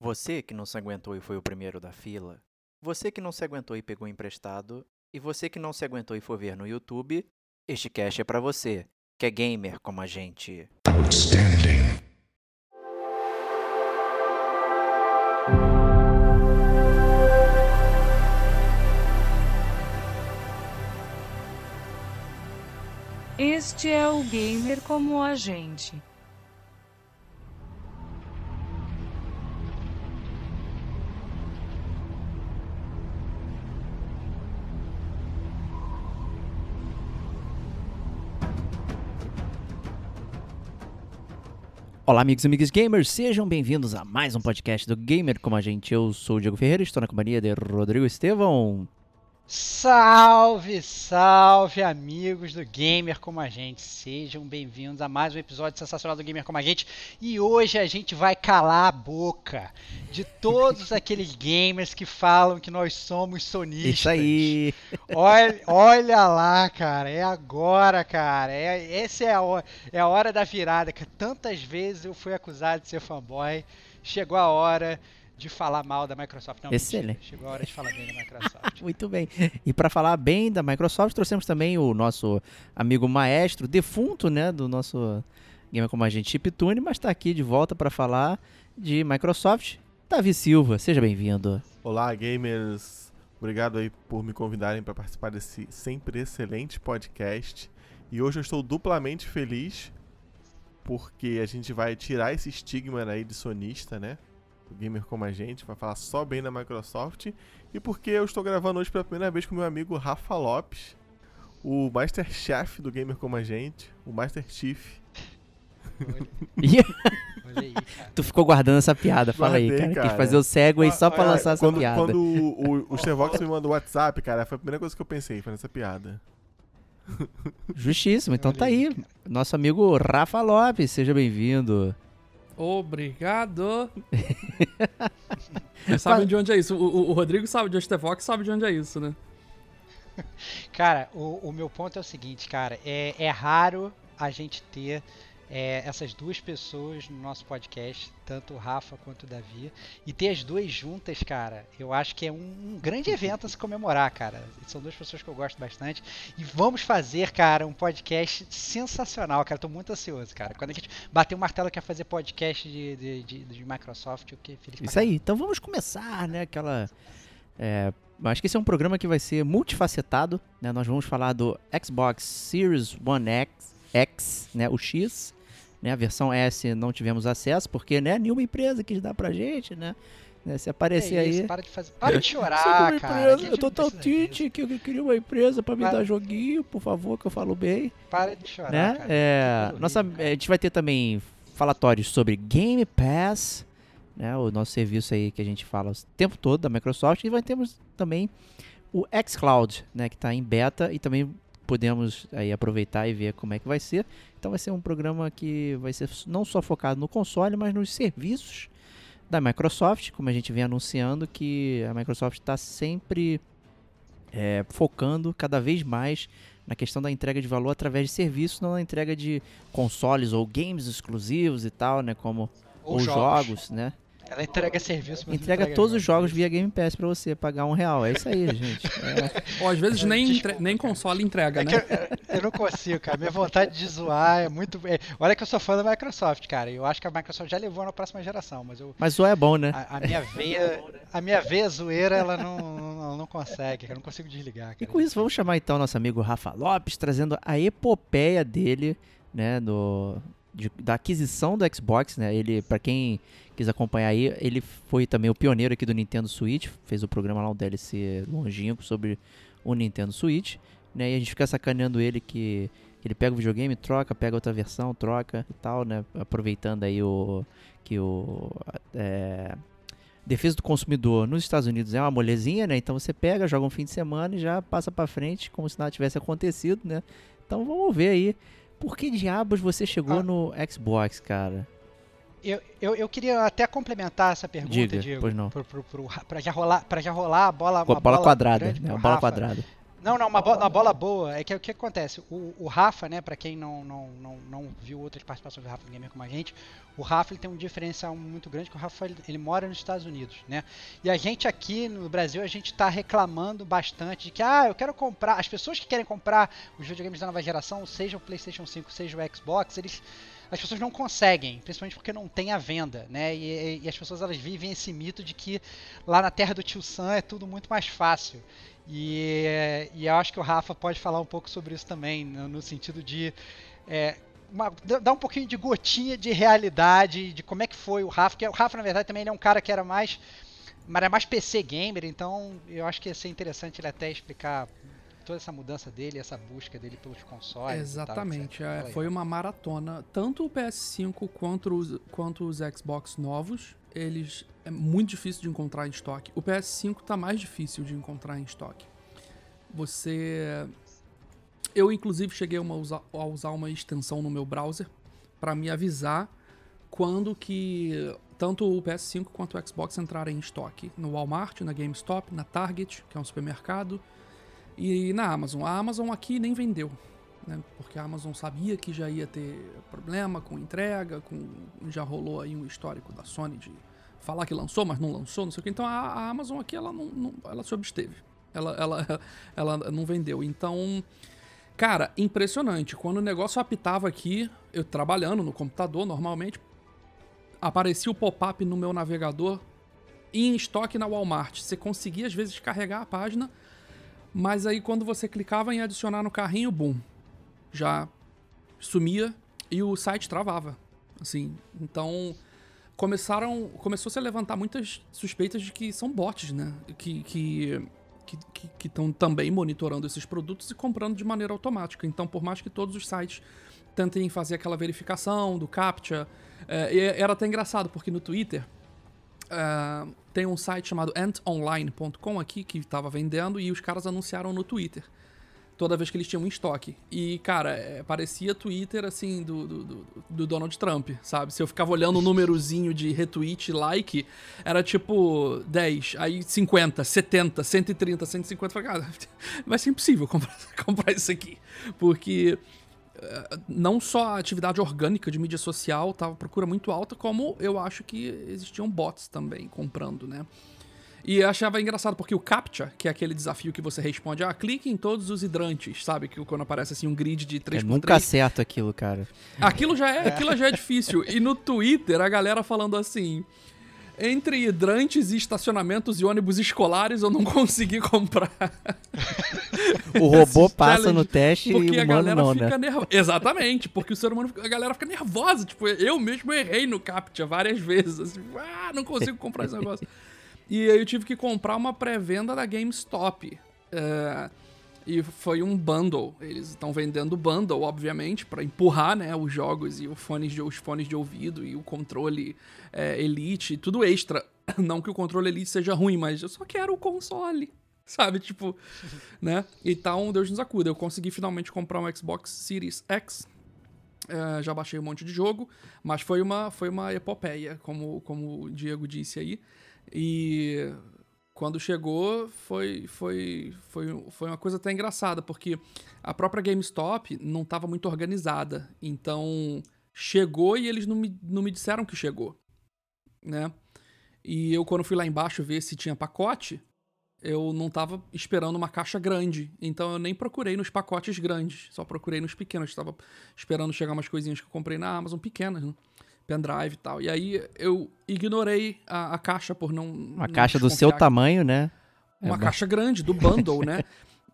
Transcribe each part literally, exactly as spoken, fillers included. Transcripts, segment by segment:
Você que não se aguentou e foi o primeiro da fila, você que não se aguentou e pegou emprestado, e você que não se aguentou e foi ver no YouTube, este cast é pra você, que é gamer como a gente. Outstanding. Este é o gamer como a gente. Olá amigos e amigas gamers, sejam bem-vindos a mais um podcast do Gamer Como a Gente. Eu sou o Diego Ferreira, estou na companhia de Rodrigo Estevão. Salve, salve amigos do Gamer Como a Gente. Sejam bem-vindos a mais um episódio sensacional do Gamer Como a Gente. E hoje a gente vai calar a boca de todos aqueles gamers que falam que nós somos sonistas. Isso aí. Olha, olha lá, cara. É agora, cara. É, essa é a, hora, é a hora da virada. Que tantas vezes eu fui acusado de ser fanboy. Chegou a hora de falar mal da Microsoft. Não, excelente. Mentira, chegou a hora de falar bem da Microsoft. Muito bem. E para falar bem da Microsoft, trouxemos também o nosso amigo maestro, defunto, né, do nosso Gamer Como a Gente Chiptune, mas está aqui de volta para falar de Microsoft, Davi Silva. Seja bem-vindo. Olá, gamers. Obrigado aí por me convidarem para participar desse sempre excelente podcast. E hoje eu estou duplamente feliz porque a gente vai tirar esse estigma aí de sonista, né? O Gamer Como a Gente vai falar só bem da Microsoft. E porque eu estou gravando hoje pela primeira vez com meu amigo Rafa Lopes, o Master Chef do Gamer Como a Gente, o Master Chief. Olha, olha aí, cara. Tu ficou guardando essa piada, fala aí, cara. cara. Quis fazer o segue só pra olha, lançar quando, essa piada. Quando o, o, o Stevox me mandou o WhatsApp, cara, foi a primeira coisa que eu pensei, foi nessa piada. Justíssimo, então olha tá aí, cara. Nosso amigo Rafa Lopes, seja bem-vindo. Obrigado. Vocês sabem de onde é isso? O, o, o Rodrigo sabe de onde é Stevox, sabe de onde é isso, né? Cara, o, o meu ponto é o seguinte, cara. É, é raro a gente ter é, essas duas pessoas no nosso podcast, tanto o Rafa quanto o Davi. E ter as duas juntas, cara, eu acho que é um, um grande evento a se comemorar, cara. São duas pessoas que eu gosto bastante. E vamos fazer, cara, um podcast sensacional, cara. Tô muito ansioso, cara. Quando a gente bater o martelo que é fazer podcast de, de, de, de Microsoft, eu fiquei feliz. Isso aí. Então vamos começar, né, aquela... É, acho que esse é um programa que vai ser multifacetado, né? Nós vamos falar do Xbox Series One X, X, né, o X. Né, a versão S não tivemos acesso, porque, né, nenhuma empresa quis dar pra gente, né? né se aparecer é isso, aí... Para de, fazer... para de chorar, empresa, cara. Eu tô tão tite que eu queria uma empresa pra me para... dar joguinho, por favor, que eu falo bem. Para de chorar, né? Cara. É... É Nossa, horrível, a gente vai ter também falatórios sobre Game Pass, né, o nosso serviço aí que a gente fala o tempo todo da Microsoft, e vai termos também o xCloud, né, que tá em beta, e também podemos aí aproveitar e ver como é que vai ser. Então vai ser um programa que vai ser não só focado no console, mas nos serviços da Microsoft, como a gente vem anunciando, que a Microsoft está sempre é, focando cada vez mais na questão da entrega de valor através de serviços, não na entrega de consoles ou games exclusivos e tal, né, como ou, ou jogos. jogos, né? Ela entrega serviço, mas entrega, entrega todos os jogos via Game Pass pra você pagar um real. É isso aí, gente. É. Ou às vezes nem, Desculpa, entre... nem console entrega, é né? Eu, eu não consigo, cara. Minha vontade de zoar é muito... É... Olha que eu sou fã da Microsoft, cara. Eu acho que a Microsoft já levou na próxima geração, mas eu... Mas zoar é bom, né? A, a minha veia... A minha veia zoeira, ela não, não, não consegue, cara. Eu não consigo desligar, cara. E com isso, vamos chamar então nosso amigo Rafa Lopes, trazendo a epopeia dele, né, do... De, da aquisição do Xbox, né? Ele, pra quem quis acompanhar aí, ele foi também o pioneiro aqui do Nintendo Switch, fez o programa lá, um D L C longínquo sobre o Nintendo Switch, né? E a gente fica sacaneando ele que ele pega o videogame, troca, pega outra versão, troca e tal, né? Aproveitando aí o que o... É, defesa do consumidor nos Estados Unidos é uma molezinha, né? Então você pega, joga um fim de semana e já passa pra frente como se nada tivesse acontecido, né? Então vamos ver aí. Por que diabos você chegou ah, no Xbox, cara? Eu, eu, eu queria até complementar essa pergunta, Diga, Diego, pois não. Pro, pro, pro, pra, já rolar, pra já rolar a bola... A bola, bola quadrada, né? A bola Rafa, quadrada. Não, não, uma bola, uma bola boa. É que o que acontece? O, o Rafa, né, pra quem não, não, não, não viu outras participações do Rafa do Gamer como a gente, o Rafa ele tem um diferencial muito grande, que o Rafa ele, ele mora nos Estados Unidos, né? E a gente aqui no Brasil, a gente tá reclamando bastante de que, ah, eu quero comprar, as pessoas que querem comprar os videogames da nova geração, seja o PlayStation cinco, seja o Xbox, eles... as pessoas não conseguem, principalmente porque não tem a venda, né? E, e as pessoas elas vivem esse mito de que lá na terra do tio Sam é tudo muito mais fácil. E, e eu acho que o Rafa pode falar um pouco sobre isso também, no, no sentido de é, uma, dar um pouquinho de gotinha de realidade, de como é que foi o Rafa, que o Rafa, na verdade, também ele é um cara que era mais, era mais P C gamer, então eu acho que ia ser interessante ele até explicar toda essa mudança dele, essa busca dele pelos consoles. Exatamente, tal, é, foi uma maratona. Tanto o P S cinco quanto os, quanto os Xbox novos, eles é muito difícil de encontrar em estoque. O P S cinco tá mais difícil de encontrar em estoque. Você... Eu, inclusive, cheguei uma, a usar uma extensão no meu browser para me avisar quando que tanto o P S cinco quanto o Xbox entrarem em estoque. No Walmart, na GameStop, na Target, que é um supermercado, e na Amazon. A Amazon aqui nem vendeu, né? Porque a Amazon sabia que já ia ter problema com entrega, com... já rolou aí um histórico da Sony de falar que lançou, mas não lançou, não sei o que. Então a, a Amazon aqui, ela, não, não, ela se absteve, ela, ela, ela não vendeu. Então, cara, impressionante. Quando o negócio apitava aqui, eu trabalhando no computador normalmente, aparecia o pop-up no meu navegador em estoque na Walmart. Você conseguia às vezes carregar a página, mas aí quando você clicava em adicionar no carrinho, boom, já sumia e o site travava, assim. Então, começaram, começou a se levantar muitas suspeitas de que são bots, né, que que que estão também monitorando esses produtos e comprando de maneira automática. Então, por mais que todos os sites tentem fazer aquela verificação do CAPTCHA, é, era até engraçado, porque no Twitter... Uh, tem um site chamado ant online ponto com aqui que estava vendendo, e os caras anunciaram no Twitter toda vez que eles tinham em estoque. E, cara, é, parecia Twitter assim do, do, do Donald Trump, sabe? Se eu ficava olhando o númerozinho de retweet, like, era tipo dez, aí cinquenta, setenta, cento e trinta, cento e cinquenta. Falei, cara, vai ser impossível comprar, comprar isso aqui, porque... não só a atividade orgânica de mídia social estava procura muito alta, como eu acho que existiam bots também comprando, né? E eu achava engraçado, porque o CAPTCHA, que é aquele desafio que você responde, ah, clique em todos os hidrantes, sabe? Que quando aparece assim um grid de três por três. É nunca acerto aquilo, cara. Aquilo já é, aquilo já é difícil. E no Twitter, a galera falando assim... entre hidrantes e estacionamentos e ônibus escolares, eu não consegui comprar. O robô passa no teste e o humano não, né? Nervo... Exatamente, porque o ser humano, a galera fica nervosa. Tipo, eu mesmo errei no CAPTCHA várias vezes. Assim, ah, não consigo comprar esse negócio. E aí eu tive que comprar uma pré-venda da GameStop. Uh, e foi um bundle. Eles estão vendendo bundle, obviamente, para empurrar, né, os jogos e os fones de, os fones de ouvido e o controle é, Elite, tudo extra. Não que o controle Elite seja ruim, mas eu só quero o console, sabe? Tipo, né? Então, Deus nos acuda. Eu consegui finalmente comprar um Xbox Series X. É, já baixei um monte de jogo, mas foi uma, foi uma epopeia, como, como o Diego disse aí. E... quando chegou, foi, foi, foi, foi uma coisa até engraçada, porque a própria GameStop não estava muito organizada. Então, chegou e eles não me, não me disseram que chegou, né? E eu, quando fui lá embaixo ver se tinha pacote, eu não estava esperando uma caixa grande. Então, eu nem procurei nos pacotes grandes, só procurei nos pequenos. Estava esperando chegar umas coisinhas que eu comprei na Amazon, pequenas, né? Pendrive e tal. E aí eu ignorei a, a caixa por não... Uma não caixa do seu tamanho, né? Uma é caixa grande, do bundle, né?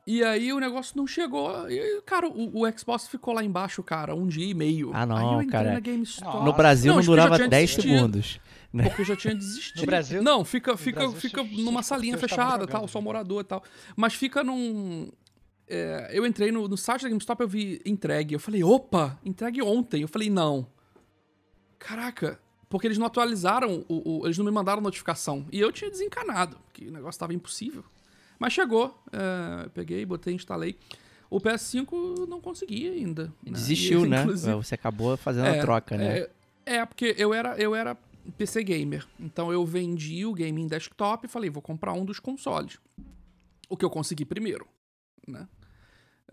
E aí o negócio não chegou. E, cara, o, o Xbox ficou lá embaixo, cara, um dia e meio. Ah, não, aí eu entrei, cara. Na GameStop. No Brasil não, não durava dez segundos. Né? Porque eu já tinha desistido. No Brasil? Não, fica, fica, Brasil, fica se numa se salinha fechada, tal, só morador e tal. Mas fica num... É, eu entrei no, no site da GameStop, eu vi entregue. Eu falei, opa, entregue ontem. Eu falei, não. Caraca, porque eles não atualizaram, o, o, eles não me mandaram notificação. E eu tinha desencanado, porque o negócio estava impossível. Mas chegou, é, peguei, botei, instalei. O P S cinco não consegui ainda. Né? Desistiu, e, né? Você acabou fazendo é, a troca, né? É, é porque eu era, eu era P C gamer. Então eu vendi o game em desktop e falei, vou comprar um dos consoles. O que eu consegui primeiro. né?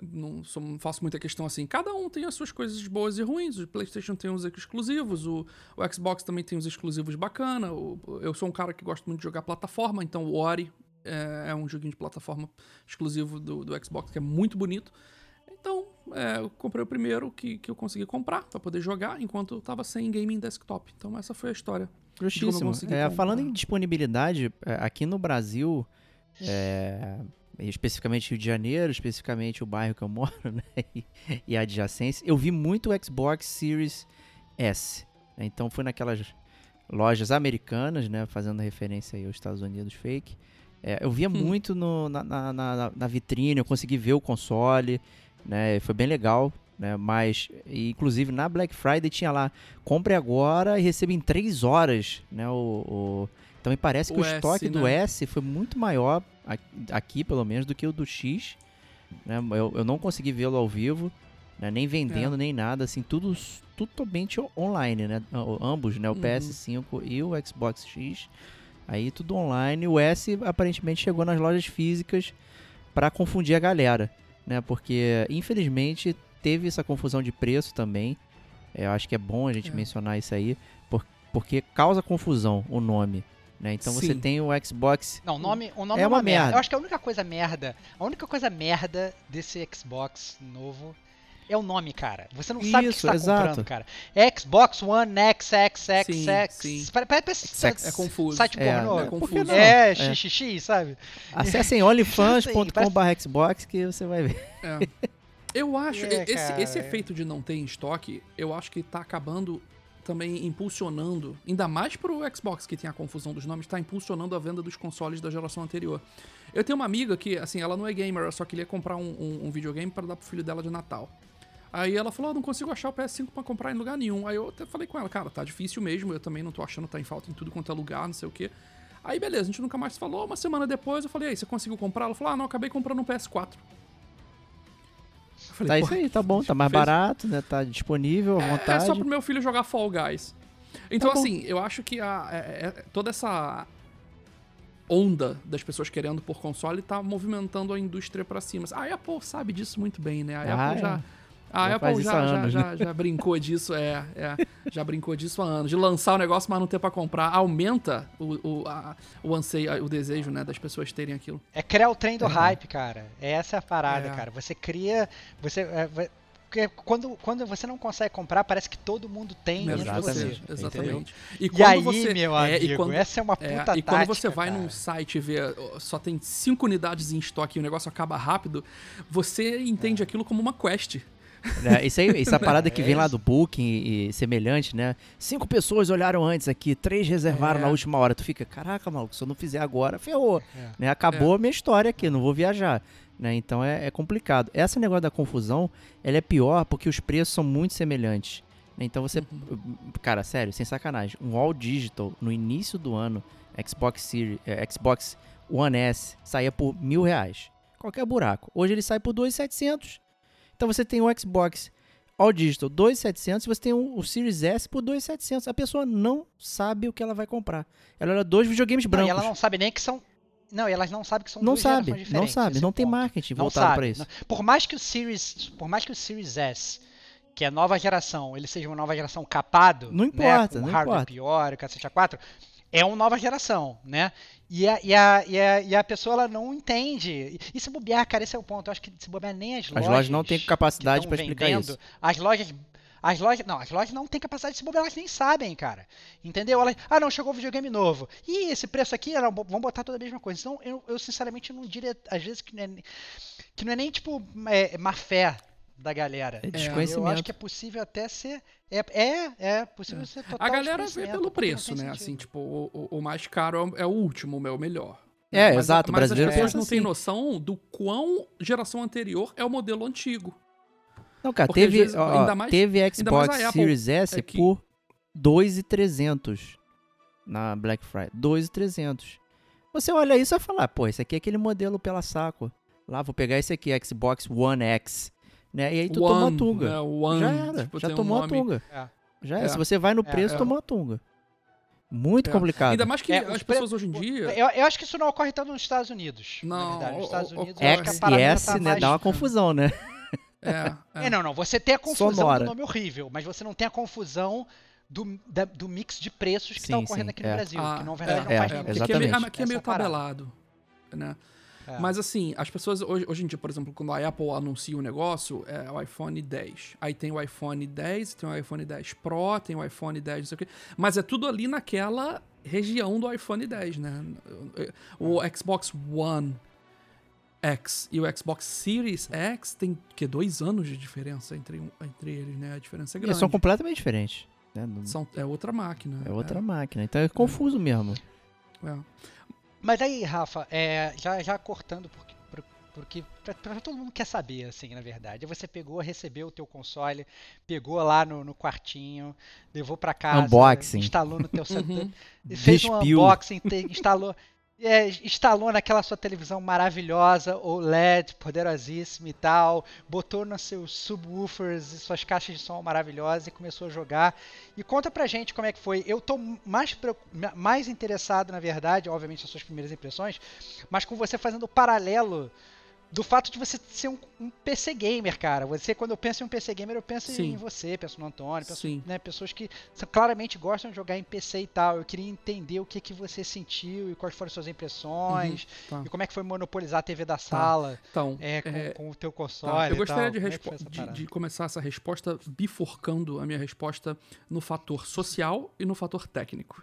Não sou, faço muita questão assim. Cada um tem as suas coisas boas e ruins. O PlayStation tem uns exclusivos, o, o Xbox também tem uns exclusivos bacana. O, eu sou um cara que gosta muito de jogar plataforma, então o Ori é, é um joguinho de plataforma exclusivo do, do Xbox que é muito bonito. Então, é, eu comprei o primeiro que, que eu consegui comprar pra poder jogar enquanto eu tava sem game em desktop. Então, essa foi a história. Justíssimo. É, falando em disponibilidade, aqui no Brasil, é, especificamente Rio de Janeiro, especificamente o bairro que eu moro, né, e, e a adjacência, eu vi muito o Xbox Series S. Então, fui naquelas lojas americanas, né, fazendo referência aí aos Estados Unidos fake. É, eu via hum. muito no, na, na, na, na vitrine, eu consegui ver o console... Né, foi bem legal, né, mas inclusive na Black Friday tinha lá, compre agora e receba em três horas, né, o, o... então me parece que o, o estoque S, do né? S foi muito maior aqui pelo menos do que o do X, né, eu, eu não consegui vê-lo ao vivo, né, nem vendendo, é. nem nada, assim, tudo totalmente online, né, ambos, né, o uhum. P S cinco e o Xbox X, aí tudo online. O S aparentemente chegou nas lojas físicas para confundir a galera, né, porque infelizmente teve essa confusão de preço também. Eu acho que é bom a gente é. mencionar isso aí, por, porque causa confusão o nome, né? Então Sim. você tem o Xbox. Não, o nome, o nome é, é uma, uma merda. merda. Eu acho que a única coisa merda, a única coisa merda desse Xbox novo é o nome, cara. Você não sabe o que você tá exato. comprando, cara. Xbox One X, X, X, X. É confuso. Site é, pornô. É, confuso. é, é. xxx, sabe? Acessem onlyfans ponto com ponto b r Xbox que você vai ver. É. Eu acho... É, esse, cara, esse é. efeito de não ter em estoque, eu acho que tá acabando também impulsionando, ainda mais pro Xbox, que tem a confusão dos nomes, tá impulsionando a venda dos consoles da geração anterior. Eu tenho uma amiga que, assim, ela não é gamer, ela só queria comprar um, um, um videogame pra dar pro filho dela de Natal. Aí ela falou, oh, não consigo achar o P S cinco pra comprar em lugar nenhum. Aí eu até falei com ela, cara, tá difícil mesmo, eu também não tô achando, tá em falta em tudo quanto é lugar, não sei o quê. Aí beleza, a gente nunca mais falou, uma semana depois eu falei, aí, você conseguiu comprar? Ela falou, ah, não, acabei comprando um P S quatro. Eu falei, tá isso aí, tá bom, tá mais fez... barato, né, tá disponível à vontade. É, é só pro meu filho jogar Fall Guys. Então tá assim, eu acho que a, é, é, toda essa onda das pessoas querendo por console tá movimentando a indústria pra cima. A Apple sabe disso muito bem, né, a ah, Apple já... É. A já Apple já, anos, já, né? já, já brincou disso, é, é, já brincou disso há anos, de lançar o negócio, mas não ter pra comprar, aumenta o, o, a, o anseio, o desejo, né, das pessoas terem aquilo. É criar o trem do é. hype, cara, essa é a parada, é. cara, você cria, você, é, porque quando, quando você não consegue comprar, parece que todo mundo tem. Exatamente, você, exatamente. E, quando e aí, você, meu é, amigo, e quando, essa é uma puta é, tática, e quando você vai cara. num site e vê só tem cinco unidades em estoque e o negócio acaba rápido, você entende é. aquilo como uma quest. É, isso aí, essa parada que vem lá do Booking e, e semelhante, né? Cinco pessoas olharam antes aqui, três reservaram é. na última hora. Tu fica, caraca, maluco, se eu não fizer agora, ferrou. É. Né? Acabou é. a minha história aqui, não vou viajar. Né? Então é, é complicado. Esse negócio da confusão, ela é pior porque os preços são muito semelhantes. Então você, uhum. cara, sério, sem sacanagem, um all digital no início do ano, Xbox Series, eh, Xbox One S, saía por mil reais. Qualquer buraco. Hoje ele sai por dois mil e setecentos. Então você tem o Xbox All Digital dois mil e setecentos e você tem o Series S por dois mil e setecentos. A pessoa não sabe o que ela vai comprar. Ela olha dois videogames brancos. Não, e ela não sabe nem que são... Não, e elas não sabem que são não duas sabe, gerações diferentes. Não sabe, não ponto. Tem marketing não voltado para isso. Por mais que o Series, por mais que o Series S, que é nova geração, ele seja uma nova geração capado, não importa, né, com não hardware importa. Pior, o K sessenta e quatro, é uma nova geração, né? E a, e, a, e, a, e a pessoa ela não entende. E se bobear, cara, esse é o ponto. Eu acho que se bobear nem as lojas... As lojas não têm capacidade para explicar isso. As lojas... As lojas, não, as lojas não têm capacidade de se bobear, elas nem sabem, cara. Entendeu? Elas, ah, não, chegou um videogame novo. Ih, esse preço aqui, não, vão botar toda a mesma coisa. Então, eu, eu sinceramente não diria, às vezes, que não é, que não é nem, tipo, é, má fé da galera. É desconhecimento. É, eu acho que é possível até ser... É, é, é possível é. ser total. A galera vê pelo preço, né? Sentido. Assim, tipo, o, o, o mais caro é o último, o melhor. É, mas, exato. Mas brasileiro as pessoas é. não têm assim. noção do quão geração anterior é o modelo antigo. Não, cara, porque teve, ó, ainda mais, teve Xbox ainda Series S é que... por dois mil e trezentos na Black Friday. dois mil e trezentos. Você olha isso e vai falar, pô, esse aqui é aquele modelo pela saco. Lá, vou pegar esse aqui, Xbox One X. Né? E aí tu One, tomou a tunga. Né? One, já era, tipo, já tomou um a tunga. É. Já é. É. Se você vai no preço, é. tomou a tunga. Muito é. complicado. Ainda mais que é, as pre... pessoas hoje em dia... Eu, eu acho que isso não ocorre tanto nos Estados Unidos. Não. Na verdade, nos Estados Unidos... X e S, né? Dá uma confusão, né? É, é. é, não, não. Você tem a confusão Sonora. do nome horrível, mas você não tem a confusão do, da, do mix de preços que está ocorrendo sim, aqui é. no Brasil. Ah, que, na verdade, é, não é, faz é, nenhum. Aqui é meio, aqui é meio tabelado, né? É. Mas, assim, as pessoas... Hoje, hoje em dia, por exemplo, quando a Apple anuncia um negócio, é o iPhone dez. Aí tem o iPhone dez, tem o iPhone dez Pro, tem o iPhone dez, não sei o quê. Mas é tudo ali naquela região do iPhone dez, né? O Xbox One X e o Xbox Series X tem, que, dois anos de diferença entre, um, entre eles, né? A diferença é grande. Eles são completamente diferentes. Né? São, é outra máquina. É outra é. máquina. Então é confuso é. mesmo. É. Mas aí, Rafa, é, já, já cortando, porque, porque pra, pra todo mundo quer saber, assim, na verdade. Você pegou, recebeu o teu console, pegou lá no, no quartinho, levou pra casa, unboxing. instalou no teu... uhum. Fez um unboxing, te, instalou, é, instalou naquela sua televisão maravilhosa, O L E D, poderosíssima e tal, botou nos seus subwoofers e suas caixas de som maravilhosas e começou a jogar. E conta pra gente como é que foi. Eu tô mais, mais interessado, na verdade, obviamente, nas suas primeiras impressões, mas com você fazendo o paralelo do fato de você ser um, um P C gamer, cara. Você, quando eu penso em um P C gamer, eu penso Sim. em você, penso no Antônio, penso em né, pessoas que claramente gostam de jogar em P C e tal. Eu queria entender o que, que você sentiu e quais foram as suas impressões, uhum, tá. e como é que foi monopolizar a T V da sala, tá. então, é, com, é, com o teu console tá. Eu gostaria e tal. De, respo- é de, de começar essa resposta bifurcando a minha resposta no fator social e no fator técnico.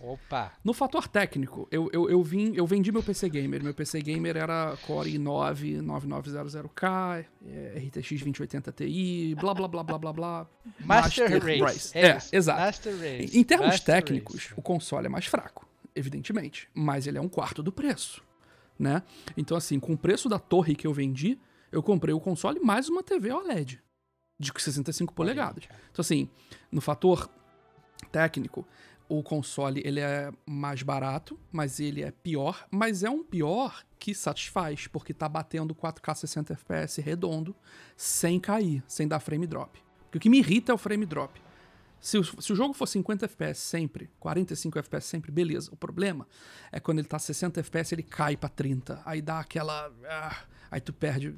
Opa! No fator técnico, eu, eu, eu, vim, eu vendi meu P C Gamer. Meu P C Gamer era Core i nove nove nove zero zero K, é, R T X vinte e oitenta Ti, blá, blá, blá, blá, blá, blá. Master, Master Race. Race. É, é exato. Master Race. Em, em termos Master técnicos, Race. o console é mais fraco, evidentemente, mas ele é um quarto do preço, né? Então, assim, com o preço da torre que eu vendi, eu comprei o console mais uma T V O L E D de sessenta e cinco polegadas. Então, assim, no fator técnico... O console, ele é mais barato, mas ele é pior, mas é um pior que satisfaz, porque tá batendo quatro K sessenta F P S redondo, sem cair, sem dar frame drop. Porque o que me irrita é o frame drop. Se o, se o jogo for cinquenta F P S sempre, quarenta e cinco F P S sempre, beleza. O problema é quando ele tá sessenta F P S, ele cai pra trinta, aí dá aquela... Ah, aí tu perde...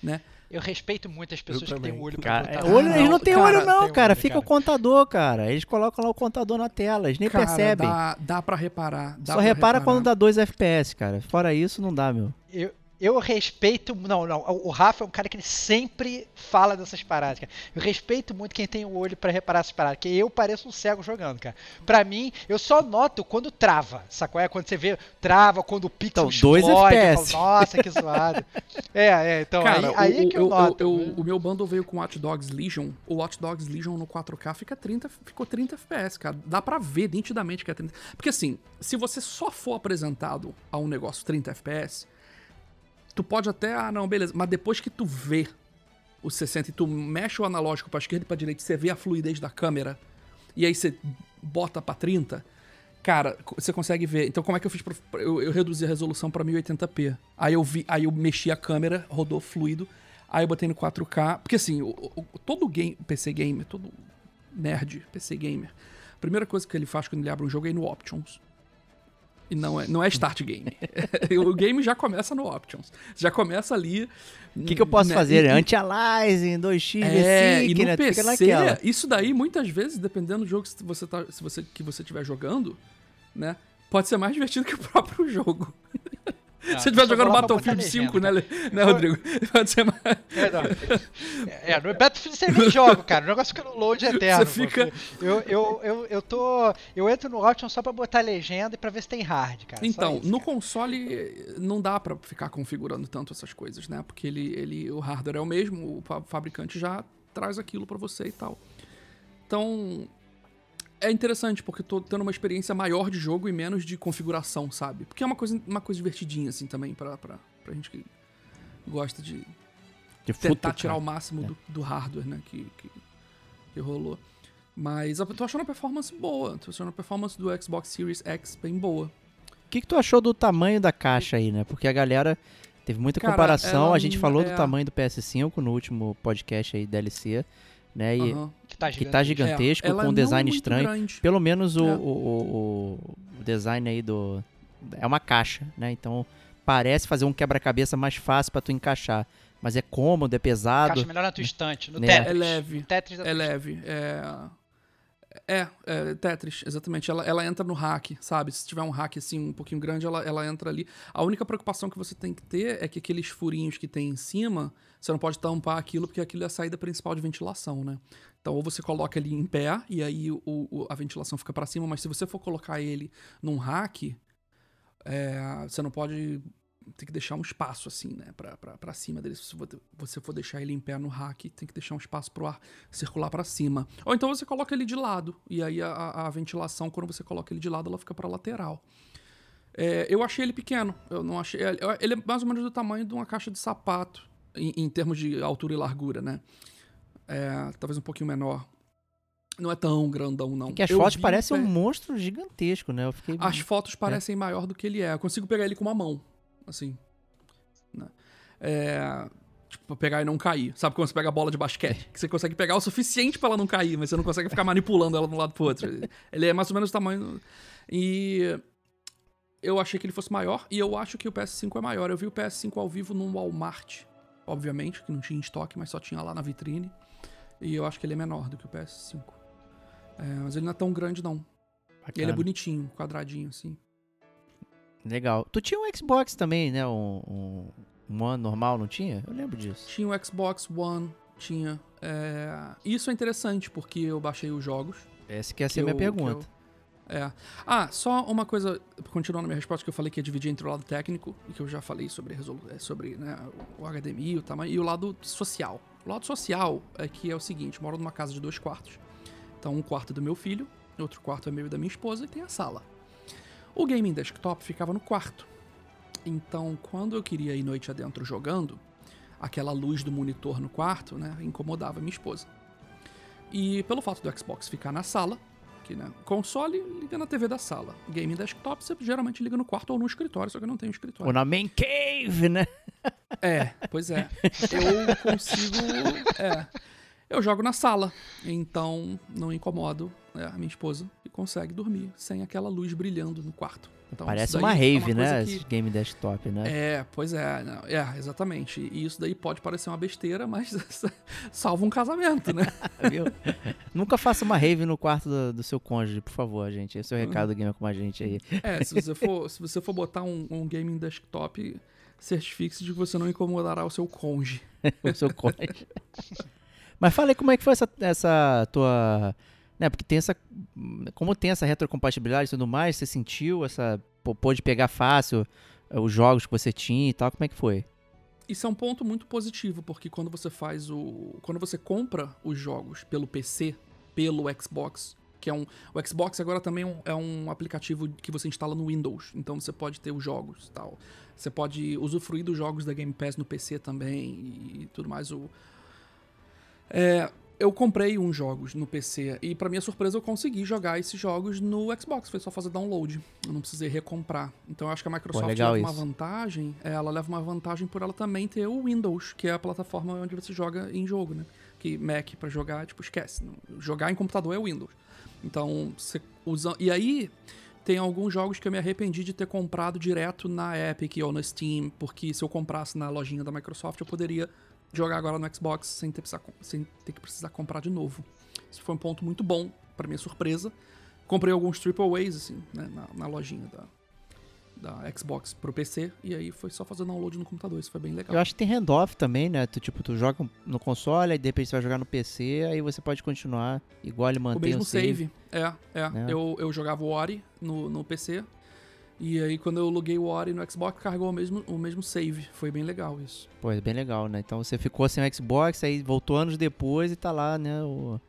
Né? Eu respeito muito as pessoas que têm olho pra cara, botar. Olho, ah, não, eles não têm olho, não, cara. cara. Fica cara. o contador, cara. Eles colocam lá o contador na tela, eles nem cara, percebem. Dá, dá pra reparar. Dá Só pra repara reparar. Quando dá dois F P S, cara. Fora isso, não dá, meu. Eu, eu respeito. Não, não. O Rafa é um cara que ele sempre fala dessas paradas, cara. Eu respeito muito quem tem o olho pra reparar essas paradas. Porque eu pareço um cego jogando, cara. Pra mim, eu só noto quando trava. Sacou? É quando você vê trava, quando o pixel explode. Então, dois F P S. Falo, nossa, que zoado. É, é, então cara, aí, o, aí é que eu, eu noto. Eu, eu, o meu bundle veio com Watch Dogs Legion. O Watch Dogs Legion no quatro K fica trinta, ficou trinta F P S, cara. Dá pra ver nitidamente que é trinta. Porque assim, se você só for apresentado a um negócio trinta F P S, tu pode até, ah não, beleza, mas depois que tu vê o sessenta e tu mexe o analógico pra esquerda e pra direita, você vê a fluidez da câmera, e aí você bota pra trinta, cara, você consegue ver. Então como é que eu fiz pra, eu, eu reduzi a resolução pra mil e oitenta P, aí eu vi, aí eu mexi a câmera, rodou fluido, aí eu botei no quatro K, porque assim, o, o, todo game, P C gamer, todo nerd P C gamer, a primeira coisa que ele faz quando ele abre um jogo é ir no Options. E não é, não é start game. O game já começa no Options. Já começa ali... O que, que eu posso né? fazer? E, Anti-aliasing, dois X, é, e no né? P C, isso daí, muitas vezes, dependendo do jogo que você tá, se você, que você estiver jogando, né, pode ser mais divertido que o próprio jogo. Ah, se você estiver jogando Battlefield cinco, né, né, Rodrigo? Pode ser mais... É, não. É, no Battlefield você nem joga, cara. O negócio fica no load eterno. Você fica... Eu, eu, eu, eu, tô... eu entro no Option só pra botar legenda e pra ver se tem hard, cara. Então, isso, no cara. console não dá pra ficar configurando tanto essas coisas, né? Porque ele, ele, o hardware é o mesmo, o fabricante já traz aquilo pra você e tal. Então... É interessante, porque tô tendo uma experiência maior de jogo e menos de configuração, sabe? Porque é uma coisa, uma coisa divertidinha, assim, também, pra, pra, pra gente que gosta de, de tentar futebol, tirar o máximo é. do, do hardware, né, que, que, que rolou. Mas eu tô achando a performance boa, tô achando a performance do Xbox Series X bem boa. O que, que tu achou do tamanho da caixa aí, né? Porque a galera teve muita Cara, comparação, ela, a gente falou é... do tamanho do P S cinco no último podcast aí, D L C... né? E uhum. que tá gigantesco, que tá gigantesco é. com um design estranho. Grande. Pelo menos o, é. o, o, o design aí do... É uma caixa, né? Então parece fazer um quebra-cabeça mais fácil pra tu encaixar. Mas é cômodo, é pesado. Encaixa melhor na tua estante, no né? Tetris. É leve, Tetris é leve. É... É, é, Tetris, exatamente. Ela, ela entra no hack, sabe? Se tiver um hack assim um pouquinho grande, ela, ela entra ali. A única preocupação que você tem que ter é que aqueles furinhos que tem em cima, você não pode tampar aquilo, porque aquilo é a saída principal de ventilação, né? Então, ou você coloca ali em pé, e aí o, o, a ventilação fica pra cima, mas se você for colocar ele num hack, é, você não pode... Tem que deixar um espaço, assim, né? Pra, pra, pra cima dele. Se você for deixar ele em pé no rack, tem que deixar um espaço pro ar circular pra cima. Ou então você coloca ele de lado. E aí a, a ventilação, quando você coloca ele de lado, ela fica pra lateral. É, eu achei ele pequeno. Eu não achei... Ele é mais ou menos do tamanho de uma caixa de sapato. Em, em termos de altura e largura, né? É, talvez um pouquinho menor. Não é tão grandão, não. Porque as eu fotos parecem um monstro gigantesco, né? Eu fiquei... As fotos parecem é. maior do que ele é. Eu consigo pegar ele com uma mão. Assim, né? É, tipo, pra pegar e não cair. Sabe quando você pega a bola de basquete? Que você consegue pegar o suficiente pra ela não cair, mas você não consegue ficar manipulando ela de um lado pro outro. Ele é mais ou menos o tamanho... E eu achei que ele fosse maior, e eu acho que o P S cinco é maior. Eu vi o P S cinco ao vivo num Walmart, obviamente, que não tinha em estoque, mas só tinha lá na vitrine. E eu acho que ele é menor do que o P S cinco. É, mas ele não é tão grande, não. Bacana. E ele é bonitinho, quadradinho, assim. Legal. Tu tinha um Xbox também, né? Um, um One normal, não tinha? Eu lembro disso. Tinha o Xbox One, tinha. É... Isso é interessante, porque eu baixei os jogos. Essa que ia ser a minha pergunta. Eu... É. Ah, só uma coisa, continuando a minha resposta, que eu falei que ia dividir entre o lado técnico, e que eu já falei sobre, resolu... sobre né, o H D M I, o tamanho, e o lado social. O lado social é que é o seguinte, eu moro numa casa de dois quartos. Então, um quarto é do meu filho, outro quarto é meu e da minha esposa, e tem a sala. O gaming desktop ficava no quarto, então quando eu queria ir noite adentro jogando, aquela luz do monitor no quarto, né, incomodava minha esposa. E pelo fato do Xbox ficar na sala, que, né, console liga na T V da sala, gaming desktop você geralmente liga no quarto ou no escritório, só que eu não tenho escritório. Ou na main cave, né? É, pois é. Eu consigo... É, eu jogo na sala, então não incomodo é, a minha esposa e consegue dormir sem aquela luz brilhando no quarto. Então, parece uma rave, é uma né? Que... Game desktop, né? É, pois é. Não, é, exatamente. E isso daí pode parecer uma besteira, mas salva um casamento, né? Viu? Nunca faça uma rave no quarto do, do seu cônjuge, por favor, gente. Esse é o recado do Gamer com a gente aí. É, se você for, se você for botar um, um gaming desktop, certifique-se de que você não incomodará o seu cônjuge. O seu cônjuge. Mas fala aí como é que foi essa, essa tua... Né, porque tem essa... Como tem essa retrocompatibilidade e tudo mais, você sentiu essa... Pôde pegar fácil os jogos que você tinha e tal, como é que foi? Isso é um ponto muito positivo, porque quando você faz o... Quando você compra os jogos pelo P C, pelo Xbox, que é um... O Xbox agora também é um aplicativo que você instala no Windows, então você pode ter os jogos e tal. Você pode usufruir dos jogos da Game Pass no P C também e tudo mais, o... É, eu comprei uns jogos no P C e, pra minha surpresa, eu consegui jogar esses jogos no Xbox. Foi só fazer download. Eu não precisei recomprar. Então, eu acho que a Microsoft Pô, leva isso. uma vantagem. É, ela leva uma vantagem por ela também ter o Windows, que é a plataforma onde você joga em jogo, né? Que Mac, pra jogar, tipo, esquece. Jogar em computador é o Windows. Então, você usa... E aí, tem alguns jogos que eu me arrependi de ter comprado direto na Epic ou na Steam, porque se eu comprasse na lojinha da Microsoft, eu poderia... jogar agora no Xbox sem ter, precisar, sem ter que precisar comprar de novo. Isso foi um ponto muito bom, pra minha surpresa. Comprei alguns triple A's, assim, né, na, na lojinha da, da Xbox pro P C, e aí foi só fazer download no computador, isso foi bem legal. Eu acho que tem handoff também, né? Tu, tipo, tu joga no console, aí de repente você vai jogar no P C, aí você pode continuar igual ele mantém o mesmo o save. É, é. Né? Eu, eu jogava o Ori no, no P C, e aí, quando eu loguei o Ori no Xbox, carregou o mesmo, o mesmo save. Foi bem legal isso. Pô, é bem legal, né? Então, você ficou sem o Xbox, aí voltou anos depois e tá lá, né, o,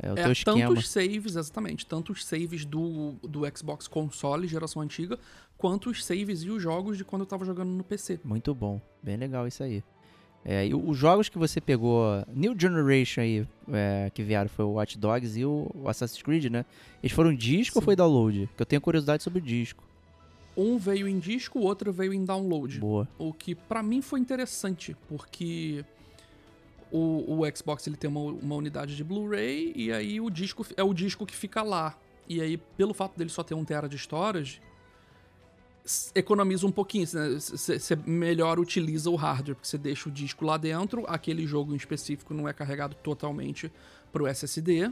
é, o é, teu esquema. É, tanto os saves, exatamente, tanto os saves do, do Xbox console, geração antiga, quanto os saves e os jogos de quando eu tava jogando no P C. Muito bom. Bem legal isso aí. É, e os jogos que você pegou, New Generation aí, é, que vieram, foi o Watch Dogs e o Assassin's Creed, né? Eles foram disco Sim. ou foi download? Porque eu tenho curiosidade sobre o disco. Um veio em disco, o outro veio em download. Boa. O que pra mim foi interessante, porque O, o Xbox ele tem uma, uma unidade de Blu-ray e aí o disco é o disco que fica lá. E aí, pelo fato dele só ter um tera de storage, economiza um pouquinho, você né? melhor utiliza o hardware, porque você deixa o disco lá dentro, aquele jogo em específico não é carregado totalmente pro S S D,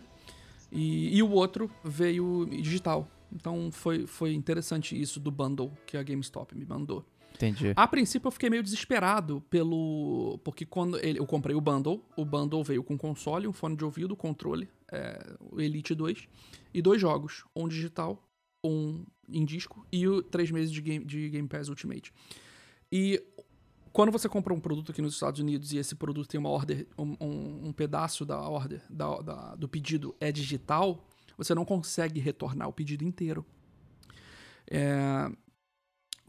e, e o outro veio digital. Então foi, foi interessante isso do bundle que a GameStop me mandou. Entendi. A princípio eu fiquei meio desesperado pelo... Porque quando ele... eu comprei o bundle, o bundle veio com console, um fone de ouvido, controle, é... o Elite dois, e dois jogos, um digital, um em disco, e o três meses de Game, de Game Pass Ultimate. E quando você compra um produto aqui nos Estados Unidos e esse produto tem uma order, um, um, um pedaço da order, da, da, do pedido é digital, você não consegue retornar o pedido inteiro. É...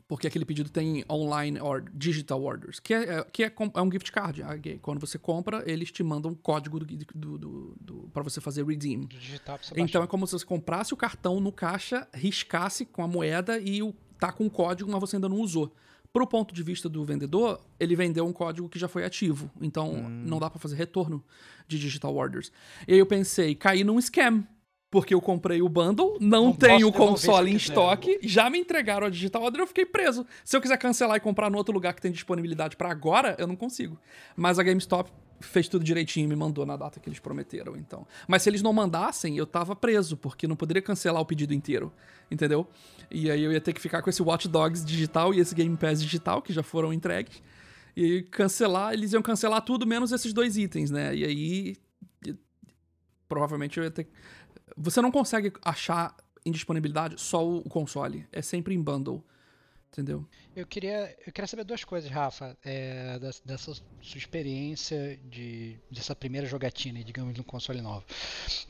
Porque aquele pedido tem online or digital orders, que, é, que é, é um gift card. Quando você compra, eles te mandam um código do, do, do, do, para você fazer redeem. Digital pra você então baixar. É como se você comprasse o cartão no caixa, riscasse com a moeda e o, tá com o código, mas você ainda não usou. Pro ponto de vista do vendedor, ele vendeu um código que já foi ativo. Então, hum. não dá para fazer retorno de digital orders. E aí eu pensei, caí num scam. Porque eu comprei o bundle, não, não tenho o console em estoque, já me entregaram a digital order, eu fiquei preso. Se eu quiser cancelar e comprar no outro lugar que tem disponibilidade pra agora, eu não consigo. Mas a GameStop fez tudo direitinho e me mandou na data que eles prometeram, então. Mas se eles não mandassem, eu tava preso, porque não poderia cancelar o pedido inteiro, entendeu? E aí eu ia ter que ficar com esse Watch Dogs digital e esse Game Pass digital, que já foram entregues. E cancelar, eles iam cancelar tudo, menos esses dois itens, né? E aí, provavelmente eu ia ter que... Você não consegue achar em disponibilidade só o console. É sempre em bundle. Entendeu? Eu queria, eu queria saber duas coisas, Rafa. É, dessa, dessa sua experiência de, dessa primeira jogatina, digamos, de um console novo.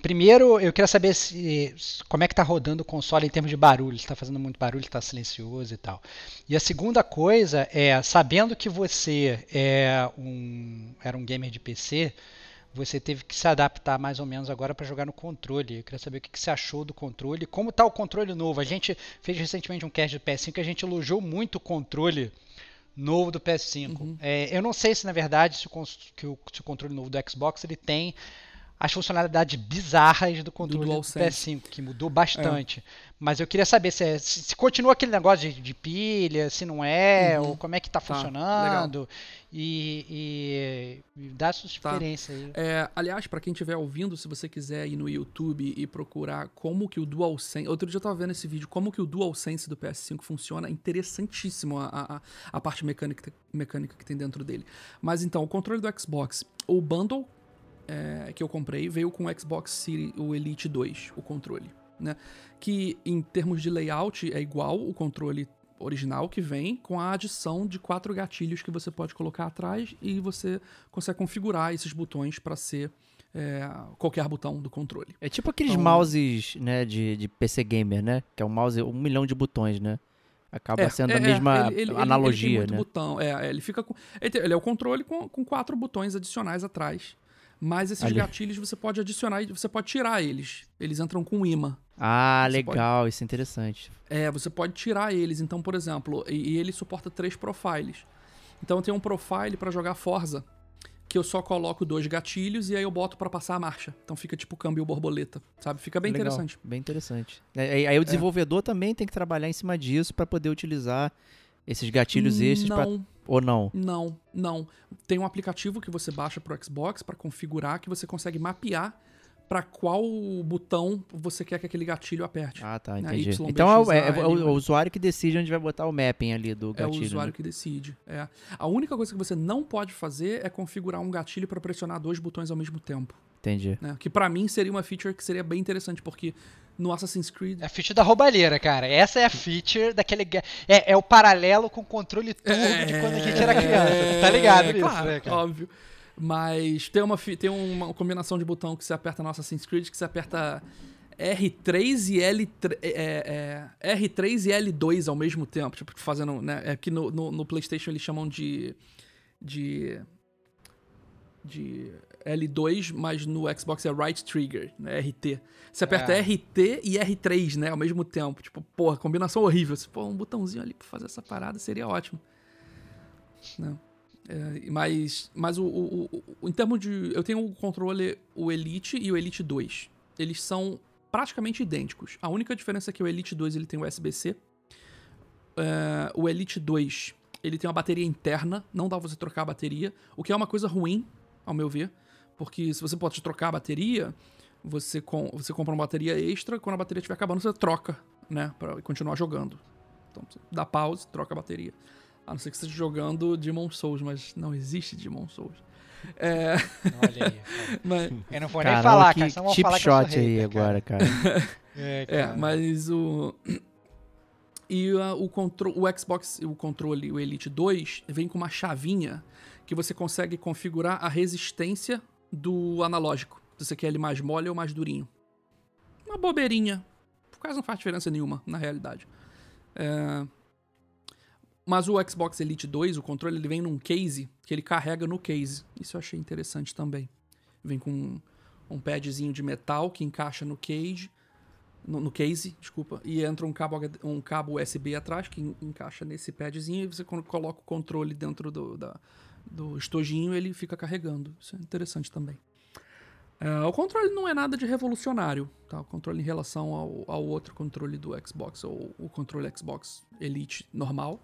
Primeiro, eu queria saber se, como é que tá rodando o console em termos de barulho. Se tá fazendo muito barulho, se tá silencioso e tal. E a segunda coisa é, sabendo que você é um, era um gamer de P C... Você teve que se adaptar mais ou menos agora para jogar no controle. Eu queria saber o que você achou do controle. Como está o controle novo? A gente fez recentemente um cast do P S cinco que a gente elogiou muito o controle novo do P S cinco. Uhum. É, eu não sei se, na verdade, se o, que o, se o controle novo do Xbox ele tem as funcionalidades bizarras do controle do, do P S cinco, que mudou bastante. É. Mas eu queria saber se, é, se, se continua aquele negócio de, de pilha, se não é, uhum. ou como é que tá, tá funcionando. E, e, e dá sua experiência tá. aí. É, aliás, para quem estiver ouvindo, se você quiser ir no YouTube e procurar como que o DualSense... Outro dia eu tava vendo esse vídeo, como que o DualSense do P S cinco funciona. É interessantíssimo a, a, a parte mecânica, mecânica que tem dentro dele. Mas então, o controle do Xbox, o bundle... É, que eu comprei, veio com o Xbox Series, o Elite dois, o controle, né? Que, em termos de layout, é igual o controle original que vem, com a adição de quatro gatilhos que você pode colocar atrás e você consegue configurar esses botões para ser é, qualquer botão do controle. É tipo aqueles então, mouses, né, de, de P C Gamer, né? Que é um mouse, um milhão de botões, né? Acaba é, sendo é, a mesma ele, ele, analogia, ele tem muito né? botão, é, ele fica com, ele, tem, ele é o controle com, com quatro botões adicionais atrás. Mas esses Ali. gatilhos você pode adicionar e você pode tirar eles. Eles entram com imã. Ah, você legal. Pode... Isso é interessante. É, você pode tirar eles. Então, por exemplo, e ele suporta três profiles. Então, eu tenho um profile para jogar Forza, que eu só coloco dois gatilhos e aí eu boto para passar a marcha. Então, fica tipo câmbio borboleta, sabe? Fica bem legal. Interessante. Bem interessante. Aí, aí o desenvolvedor é. também tem que trabalhar em cima disso para poder utilizar esses gatilhos extras para... Ou não? Não, não. Tem um aplicativo que você baixa pro Xbox para configurar que você consegue mapear para qual botão você quer que aquele gatilho aperte. Ah, tá, entendi. Y, então B X, é, é, é, é o usuário que decide onde vai botar o mapping ali do gatilho. É o usuário né? que decide, é. A única coisa que você não pode fazer é configurar um gatilho para pressionar dois botões ao mesmo tempo. Entendi. Né? Que pra mim seria uma feature que seria bem interessante, porque no Assassin's Creed... É a feature da roubalheira, cara. Essa é a feature daquele... É, é o paralelo com o controle turbo é... de quando a gente era criança. É... Tá ligado é, nisso, claro, né, cara? Óbvio. Mas tem uma, tem uma combinação de botão que você aperta no Assassin's Creed, que você aperta R três e L três, é, é, R três e L dois ao mesmo tempo. Tipo, fazendo... Né? É que no, no, no PlayStation eles chamam de... De... de L dois, mas no Xbox é Right Trigger, né? R T. Você aperta é. R T e R três, né? Ao mesmo tempo. Tipo, porra, combinação horrível. Você pô, um botãozinho ali pra fazer essa parada seria ótimo. Não. É, mas mas o, o, o, em termos de... Eu tenho o controle, o Elite e o Elite dois. Eles são praticamente idênticos. A única diferença é que o Elite dois ele tem U S B C. É, o Elite dois ele tem uma bateria interna. Não dá pra você trocar a bateria. O que é uma coisa ruim, ao meu ver. Porque se você pode trocar a bateria... Você, com, você compra uma bateria extra, quando a bateria estiver acabando, você troca, né? Pra continuar jogando. Então, você dá pause, troca a bateria. A não ser que você esteja jogando Demon's Souls, mas não existe Demon's Souls. É... Olha aí. Mas... Eu não vou nem Caramba, falar, cara. Só vou falar que eu sou hater, aí agora, cara. É, cara. É, mas o... E uh, o, contro... o Xbox, o controle, o Elite dois, vem com uma chavinha que você consegue configurar a resistência do analógico. Se você quer ele mais mole ou mais durinho. Uma bobeirinha. Por causa não faz diferença nenhuma, na realidade. É... Mas o Xbox Elite dois, o controle, ele vem num case, que ele carrega no case. Isso eu achei interessante também. Vem com um, um padzinho de metal que encaixa no case, no, no case, desculpa, e entra um cabo, um cabo U S B atrás, que encaixa nesse padzinho, e você coloca o controle dentro do, da, do estojinho, ele fica carregando. Isso é interessante também. Uh, o controle não é nada de revolucionário, tá? O controle em relação ao, ao outro controle do Xbox, ou o controle Xbox Elite normal.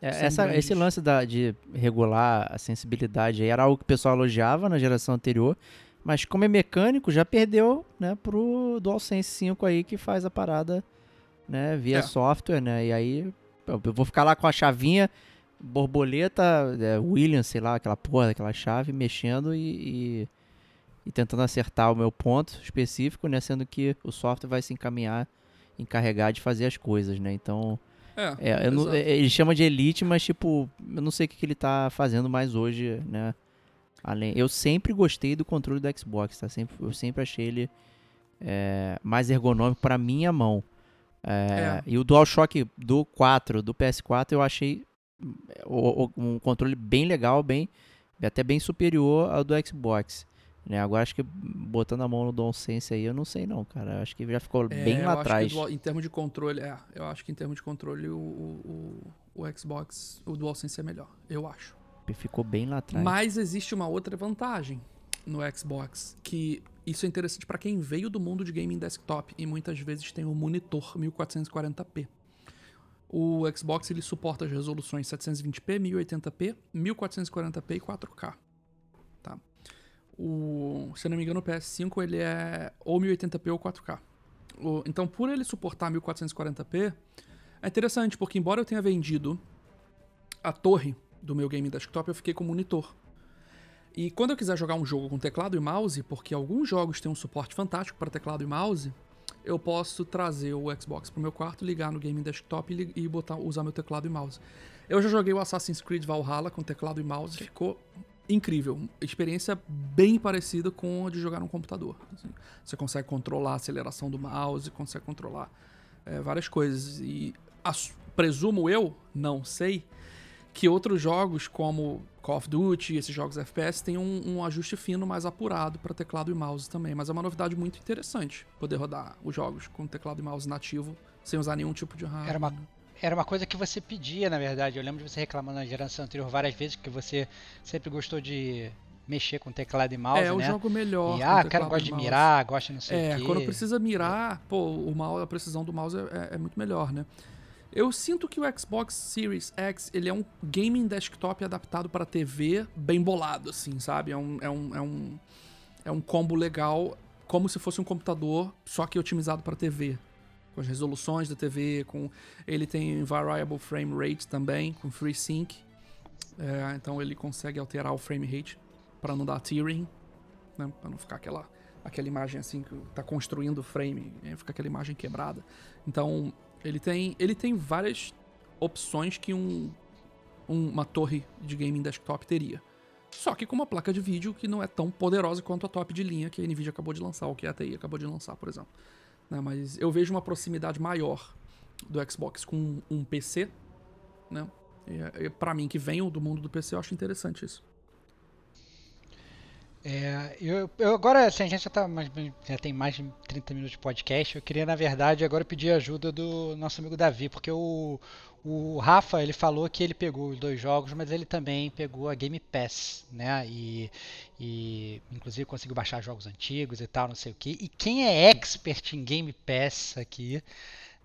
É, essa, esse lance da, de regular a sensibilidade aí era algo que o pessoal elogiava na geração anterior, mas como é mecânico, já perdeu, né, pro DualSense cinco aí, que faz a parada, né, via é. software, né? E aí eu vou ficar lá com a chavinha, borboleta, é, Williams, sei lá, aquela porra, aquela chave, mexendo e... e... e tentando acertar o meu ponto específico, né? Sendo que o software vai se encaminhar, encarregar de fazer as coisas, né? Então, é, é, eu não, ele chama de Elite, mas tipo, eu não sei o que, que ele tá fazendo mais hoje, né? Além, eu sempre gostei do controle do Xbox, tá? Sempre, eu sempre achei ele é, mais ergonômico para minha mão. É, é. E o DualShock do quatro, do P S quatro, eu achei o, o, um controle bem legal, bem, até bem superior ao do Xbox. Né, agora acho que botando a mão no DualSense aí, eu não sei não, cara. Acho que já ficou é, bem lá atrás. Em termos de controle, é, eu acho que em termos de controle o, o, o Xbox, o DualSense é melhor, eu acho. Ficou bem lá atrás. Mas existe uma outra vantagem no Xbox, que isso é interessante para quem veio do mundo de gaming desktop e muitas vezes tem um monitor mil quatrocentos e quarenta p. O Xbox ele suporta as resoluções setecentos e vinte p, mil e oitenta p, mil quatrocentos e quarenta p e quatro K. Tá? O, se eu não me engano, o P S cinco ele é ou mil e oitenta p ou quatro K. O, então, por ele suportar mil quatrocentos e quarenta p, é interessante, porque embora eu tenha vendido a torre do meu game desktop, eu fiquei com o monitor. E quando eu quiser jogar um jogo com teclado e mouse, porque alguns jogos têm um suporte fantástico para teclado e mouse, eu posso trazer o Xbox pro meu quarto, ligar no game desktop e, e botar, usar meu teclado e mouse. Eu já joguei o Assassin's Creed Valhalla com teclado e mouse, ficou... incrível, experiência bem parecida com a de jogar num computador. Assim, você consegue controlar a aceleração do mouse, consegue controlar é, várias coisas. E as, presumo eu, não sei, que outros jogos como Call of Duty, esses jogos F P S, têm um, um ajuste fino mais apurado para teclado e mouse também. Mas é uma novidade muito interessante poder rodar os jogos com teclado e mouse nativo, sem usar nenhum tipo de hardware. Era uma... Era uma coisa que você pedia, na verdade. Eu lembro de você reclamando na geração anterior várias vezes que você sempre gostou de mexer com teclado e mouse, é, né? É, eu jogo melhor. E, ah, cara, gosta de mouse. Mirar, gosta não sei é, o quê. É, quando precisa mirar, é. pô, o mouse, a precisão do mouse é, é muito melhor, né? Eu sinto que o Xbox Series X, ele é um gaming desktop adaptado para T V bem bolado, assim, sabe? É um, é um, é um, é um combo legal, como se fosse um computador, só que otimizado para T V. Com as resoluções da T V, com... ele tem variable frame rate também, com FreeSync, é, então ele consegue alterar o frame rate para não dar tearing, né? Para não ficar aquela, aquela imagem assim que tá construindo o frame, né? Fica aquela imagem quebrada. Então ele tem, ele tem várias opções que um, um, uma torre de gaming desktop teria, só que com uma placa de vídeo que não é tão poderosa quanto a top de linha que a NVIDIA acabou de lançar, ou que a T I acabou de lançar, por exemplo. Né, mas eu vejo uma proximidade maior do Xbox com um, um P C, né? E, e pra mim que venho do mundo do P C, eu acho interessante isso. É, eu, eu agora, assim, a gente já, tá mais, já tem mais de trinta minutos de podcast. Eu queria, na verdade, agora pedir a ajuda do nosso amigo Davi, porque o, o Rafa, ele falou que ele pegou os dois jogos, mas ele também pegou a Game Pass, né? E, e inclusive conseguiu baixar jogos antigos e tal, não sei o que. E quem é expert em Game Pass aqui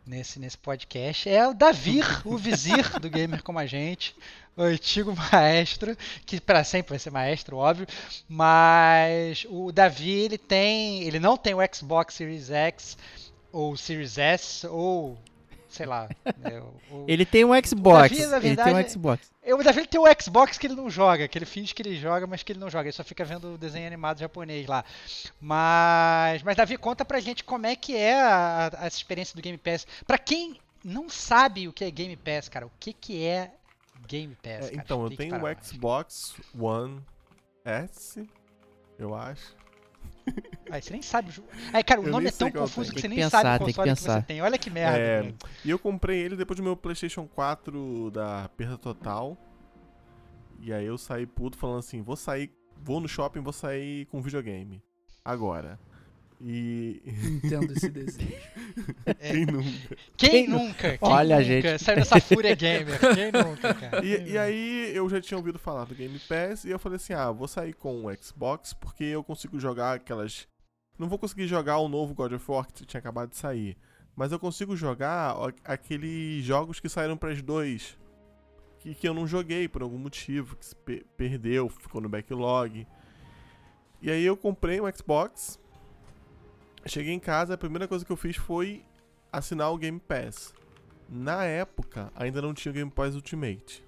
nesse, nesse podcast é o Davi, o vizir do Gamer Como a Gente. O antigo maestro, que para sempre vai ser maestro, óbvio, mas o Davi, ele tem, ele não tem o Xbox Series X, ou Series S, ou, sei lá... Né, o, ele tem um Xbox, Davi, na verdade, ele tem um Xbox. O Davi ele tem um Xbox que ele não joga, que ele finge que ele joga, mas que ele não joga, ele só fica vendo o desenho animado japonês lá. Mas, mas Davi, conta pra gente como é que é a, a experiência do Game Pass. Pra quem não sabe o que é Game Pass, cara, o que que é... Game Pass, é, cara, então, eu tenho o Xbox One S, eu acho. Aí você nem sabe. Aí, cara, o eu nome é tão confuso que, que você nem pensar, sabe o console que, que você tem. Olha que merda. É, e eu comprei ele depois do meu PlayStation quatro da perda total. E aí eu saí puto falando assim, vou sair, vou no shopping, vou sair com videogame. Agora. E... Entendo esse desejo. É. Quem nunca? Quem nunca? Quem Olha, nunca? gente. Saiu dessa fúria gamer. Quem nunca, cara? E, e aí eu já tinha ouvido falar do Game Pass e eu falei assim, ah, vou sair com o Xbox porque eu consigo jogar aquelas... Não vou conseguir jogar o novo God of War que tinha acabado de sair, mas eu consigo jogar aqueles jogos que saíram para as dois que, que eu não joguei por algum motivo, que se pe- perdeu, ficou no backlog. E aí eu comprei um Xbox... Cheguei em casa, a primeira coisa que eu fiz foi assinar o Game Pass. Na época, ainda não tinha o Game Pass Ultimate.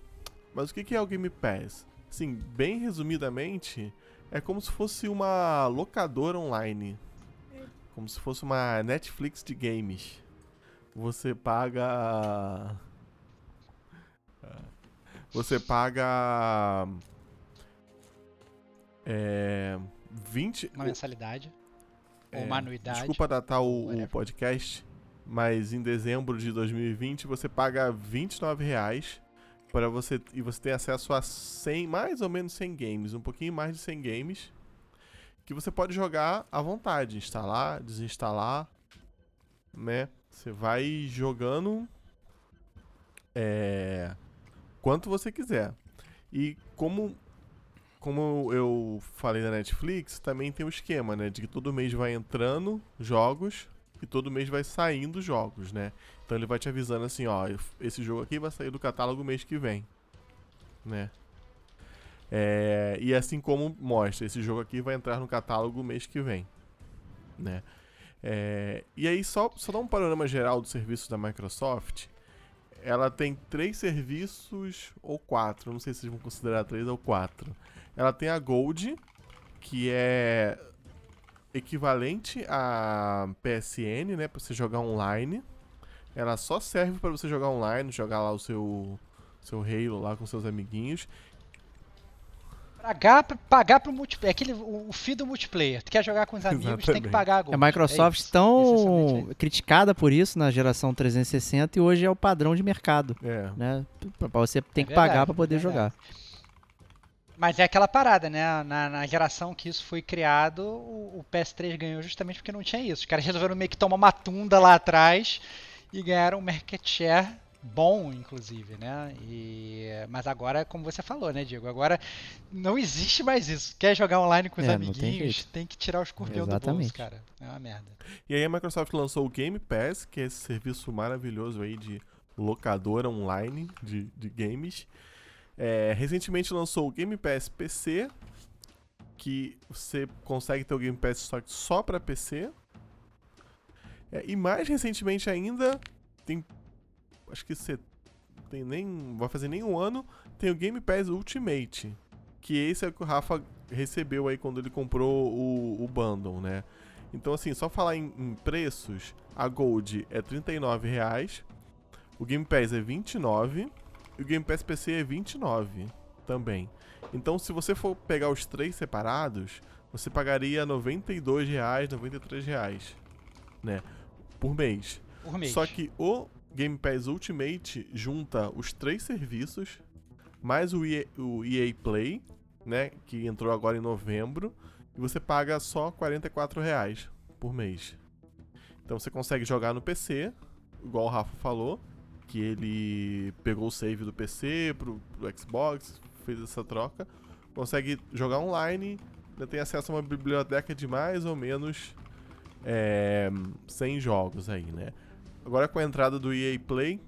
Mas o que é o Game Pass? Assim, bem resumidamente, é como se fosse uma locadora online. Como se fosse uma Netflix de games. Você paga... Você paga... É... vinte... Uma mensalidade. É, ou manuidade. Desculpa datar o, o podcast, mas em dezembro de dois mil e vinte você paga vinte e nove reais para você, e você tem acesso a cem, mais ou menos cem games, um pouquinho mais de cem games, que você pode jogar à vontade, instalar, desinstalar, né? Você vai jogando é, quanto você quiser. E como... Como eu falei da Netflix, também tem um esquema, né? De que todo mês vai entrando jogos e todo mês vai saindo jogos, né? Então ele vai te avisando assim, ó, esse jogo aqui vai sair do catálogo mês que vem, né? É, e assim como mostra, esse jogo aqui vai entrar no catálogo mês que vem, né? É, e aí só, só dá um panorama geral do serviço da Microsoft... Ela tem três serviços ou quatro, não sei se vocês vão considerar três ou quatro. Ela tem a Gold, que é equivalente a P S N, né, para você jogar online. Ela só serve para você jogar online, jogar lá o seu seu Halo lá com seus amiguinhos. Pagar, pagar pro multiplayer, aquele, o, o fee do multiplayer, tu quer jogar com os amigos, exatamente, tem que pagar a Gold. A Microsoft é isso, tão criticada por isso na geração trezentos e sessenta e hoje é o padrão de mercado, é, né? Você tem é que verdade, pagar para poder é jogar. Mas é aquela parada, né? Na, na geração que isso foi criado, o, o P S três ganhou justamente porque não tinha isso. Os caras resolveram meio que tomar uma tunda lá atrás e ganharam um market share bom, inclusive, né? E... Mas agora, como você falou, né, Diego? Agora não existe mais isso. Quer jogar online com os é, amiguinhos, tem, tem que tirar o escorpião exatamente do bolso, cara. É uma merda. E aí a Microsoft lançou o Game Pass, que é esse serviço maravilhoso aí de locadora online de, de games. É, recentemente lançou o Game Pass P C, que você consegue ter o Game Pass só, só pra P C. É, e mais recentemente ainda, tem... Acho que você tem nem, vai fazer nem um ano, tem o Game Pass Ultimate, que esse é o que o Rafa recebeu aí quando ele comprou o, o bundle, né? Então assim, só falar em, em preços, a Gold é trinta e nove reais, o Game Pass é vinte e nove reais e o Game Pass P C é vinte e nove reais também. Então se você for pegar os três separados, você pagaria noventa e dois reais, noventa e três reais, né? Por mês. Por mês. Só que o Game Pass Ultimate junta os três serviços, mais o E A, o E A Play, né, que entrou agora em novembro, e você paga só quarenta e quatro reais por mês. Então você consegue jogar no P C, igual o Rafa falou, que ele pegou o save do P C pro, pro Xbox, fez essa troca, consegue jogar online, ainda tem acesso a uma biblioteca de mais ou menos é, cem jogos aí, né? Agora com a entrada do E A Play,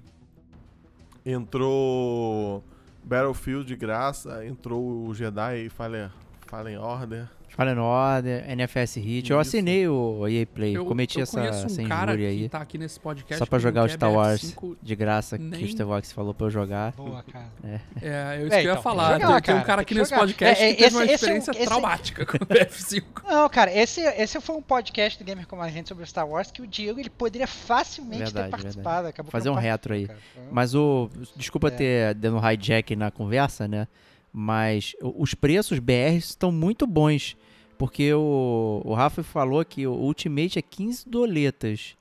entrou Battlefield de graça, entrou o Jedi e Fallen, Fallen Order. Fallen Order, N F S Hit. Isso. Eu assinei o E A Play, eu, cometi eu essa, um essa injúria aí. Tá aqui nesse podcast só pra jogar o Star Wars cinco... de graça, nem... que o Stevox falou pra eu jogar. Boa, cara. É, é eu, é, então, eu ia falar. Tem, jogar, tem um cara aqui nesse jogar. podcast é, é, que teve esse, uma experiência esse... traumática com o P S cinco. Não, cara, esse, esse foi um podcast do Gamer Como a Gente sobre o Star Wars que o Diego ele poderia facilmente verdade, ter participado. Acabou fazer um retro aí. Cara. Mas o... Desculpa é. ter dando um hijack na conversa, né? Mas os preços B R estão muito bons, porque o, o Rafa falou que o Ultimate é quinze doletas,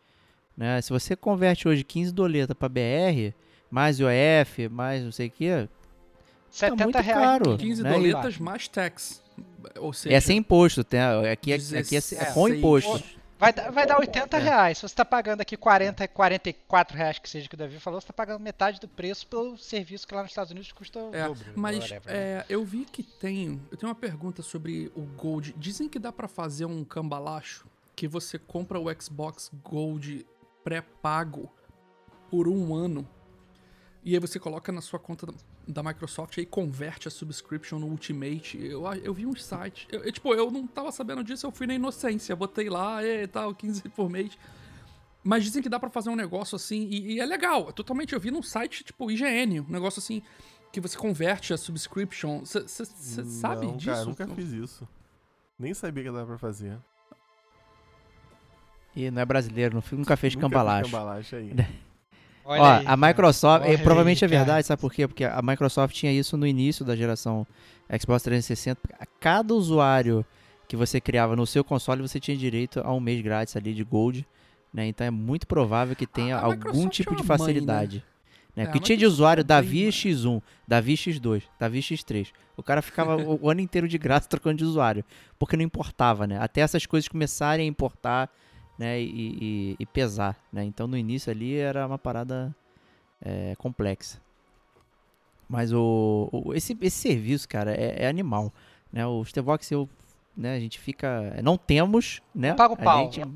né? Se você converte hoje quinze doletas para B R, mais I O F, mais não sei o que, setenta tá muito reais, caro. quinze doletas né? mais tax, ou seja... É sem imposto, tá? aqui, é, aqui é, é com imposto. Vai, vai dar oitenta reais, se você tá pagando aqui quarenta, quarenta e quatro reais que seja que o Davi falou, você tá pagando metade do preço pelo serviço que lá nos Estados Unidos custa o é, dobro. Mas é, eu vi que tem, eu tenho uma pergunta sobre o Gold, dizem que dá pra fazer um cambalacho que você compra o Xbox Gold pré-pago por um ano e aí você coloca na sua conta da Microsoft e converte a subscription no Ultimate. Eu, eu vi um site. Eu, eu, tipo, eu não tava sabendo disso, eu fui na inocência. Botei lá e tal, quinze por mês. Mas dizem que dá pra fazer um negócio assim. E, e é legal. Totalmente, eu vi num site tipo I G N. Um negócio assim, que você converte a subscription. Você sabe disso? Cara, eu nunca fiz isso. Nem sabia que dava pra fazer. E não é brasileiro, não, nunca fez nunca cambalacho. Cambalacho aí. Olha Ó, aí, a Microsoft, é, provavelmente aí, é verdade, sabe por quê? Porque a Microsoft tinha isso no início da geração Xbox trezentos e sessenta. A cada usuário que você criava no seu console, você tinha direito a um mês grátis ali de Gold, né? Então é muito provável que tenha algum tipo de facilidade. Mãe, né? Né? É, que tinha de usuário Davi X um, Davi X dois, Davi X três. O cara ficava o ano inteiro de graça trocando de usuário, porque não importava, né? Até essas coisas começarem a importar... Né, e, e, e pesar, né? Então no início ali era uma parada é, complexa, mas o, o esse, esse serviço, cara, é, é animal, né? O Stevox, eu, né? A gente fica, não temos, né? Eu pago pau. Gente...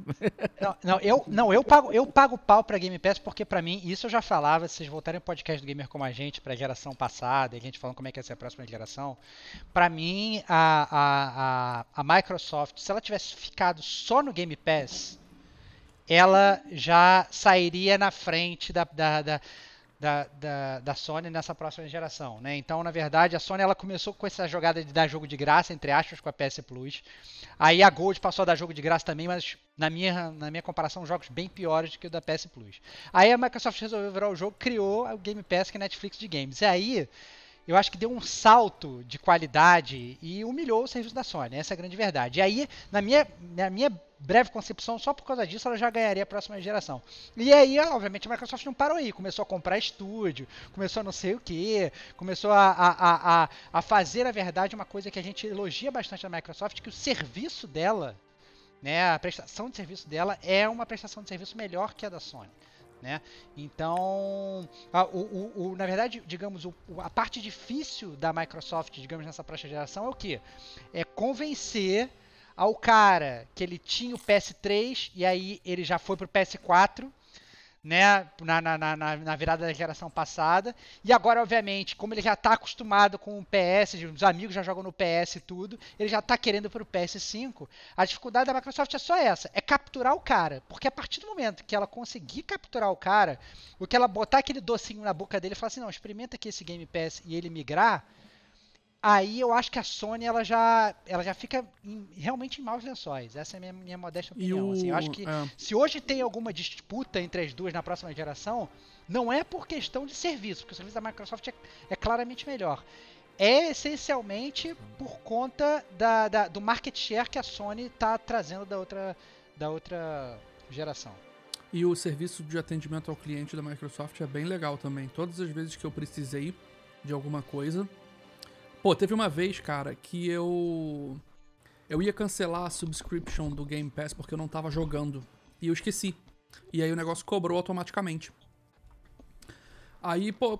Não, não, eu não, eu pago, eu pago pau para Game Pass porque para mim isso eu já falava. Se vocês voltarem ao podcast do Gamer Como a Gente para a geração passada, e a gente falando como é que ia ser a próxima geração, para mim a, a, a, a Microsoft, se ela tivesse ficado só no Game Pass, ela já sairia na frente da, da, da, da, da, da Sony nessa próxima geração, né? Então, na verdade, a Sony ela começou com essa jogada de dar jogo de graça, entre aspas, com a P S Plus. Aí a Gold passou a dar jogo de graça também, mas na minha, na minha comparação, jogos bem piores do que o da P S Plus. Aí a Microsoft resolveu virar o jogo, criou o Game Pass, que é a Netflix de games. E aí, eu acho que deu um salto de qualidade e humilhou o serviço da Sony, essa é a grande verdade. E aí, na minha... Na minha breve concepção, só por causa disso ela já ganharia a próxima geração. E aí, obviamente, a Microsoft não parou aí, começou a comprar estúdio, começou a não sei o que, começou a, a, a, a fazer, na verdade, uma coisa que a gente elogia bastante na Microsoft, que o serviço dela, né, a prestação de serviço dela é uma prestação de serviço melhor que a da Sony, né? Então, a, o, o, o, na verdade, digamos, o, a parte difícil da Microsoft, digamos, nessa próxima geração é o que? É convencer ao cara que ele tinha o P S três e aí ele já foi pro P S quatro, né, na, na, na, na virada da geração passada, e agora, obviamente, como ele já tá acostumado com o P S, os amigos já jogam no P S e tudo, ele já tá querendo pro P S cinco, a dificuldade da Microsoft é só essa, é capturar o cara, porque a partir do momento que ela conseguir capturar o cara, o que ela botar aquele docinho na boca dele e falar assim, não, experimenta aqui esse Game Pass e ele migrar, aí eu acho que a Sony, ela já, ela já fica em, realmente em maus lençóis. Essa é a minha, minha modesta opinião. O, assim, eu acho que é. se hoje tem alguma disputa entre as duas na próxima geração, não é por questão de serviço, porque o serviço da Microsoft é, é claramente melhor. É essencialmente por conta da, da, do market share que a Sony está trazendo da outra, da outra geração. E o serviço de atendimento ao cliente da Microsoft é bem legal também. Todas as vezes que eu precisei de alguma coisa... Pô, teve uma vez, cara, que eu... Eu ia cancelar a subscription do Game Pass porque eu não tava jogando. E eu esqueci. E aí o negócio cobrou automaticamente. Aí, pô,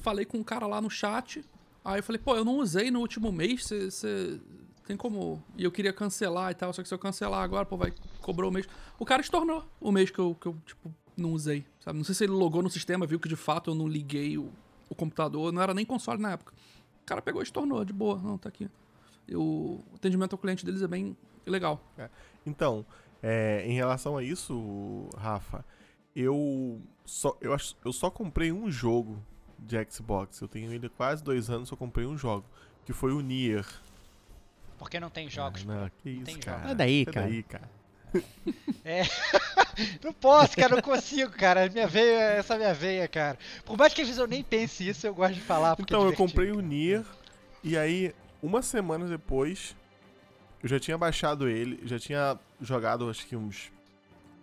falei com um cara lá no chat. Aí eu falei, pô, eu não usei no último mês, você tem como... E eu queria cancelar e tal, só que se eu cancelar agora, pô, vai, cobrou o mês. O cara estornou o mês que eu, que eu tipo, não usei, sabe? Não sei se ele logou no sistema, viu que de fato eu não liguei o, o computador, não era nem console na época. O cara pegou e estornou, de boa, não, tá aqui. Eu, o atendimento ao cliente deles é bem legal. É. Então, é, em relação a isso, Rafa, eu só, eu, acho, eu só comprei um jogo de Xbox. Eu tenho ele há quase dois anos, só comprei um jogo, que foi o Nier. Porque não tem jogos. Ah, não, que isso, não tem cara. Jogo. É daí, cara. É daí, cara. É. Não posso, cara, não consigo, cara. Minha veia, essa minha veia, cara. Por mais que às vezes eu nem pense isso, eu gosto de falar. Então, é eu comprei o Nier, e aí, uma semana depois, eu já tinha baixado ele, já tinha jogado, acho que uns,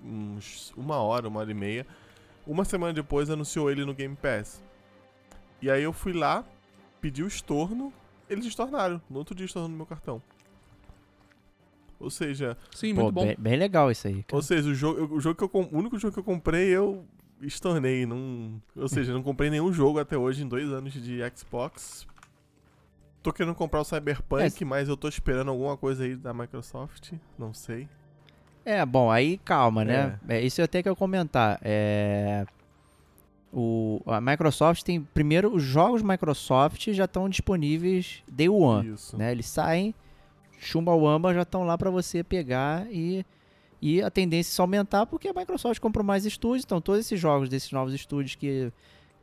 uns uma hora, uma hora e meia. Uma semana depois, anunciou ele no Game Pass. E aí eu fui lá, pedi o estorno, eles estornaram. No outro dia estornou no meu cartão. Ou seja... Sim, pô, muito bom. Bem, bem legal isso aí, cara. Ou seja, o, jogo, o, jogo que eu, o único jogo que eu comprei, eu estornei. Não, ou seja, não comprei nenhum jogo até hoje em dois anos de Xbox. Tô querendo comprar o Cyberpunk, é, mas eu tô esperando alguma coisa aí da Microsoft. Não sei. É, bom, aí calma, né? É. É, isso eu até quero comentar. É... O, a Microsoft tem... Primeiro, os jogos Microsoft já estão disponíveis day one. Isso. Né? Eles saem, chumbawamba, já estão lá para você pegar e, e a tendência é só aumentar porque a Microsoft comprou mais estúdios. Então, todos esses jogos desses novos estúdios que,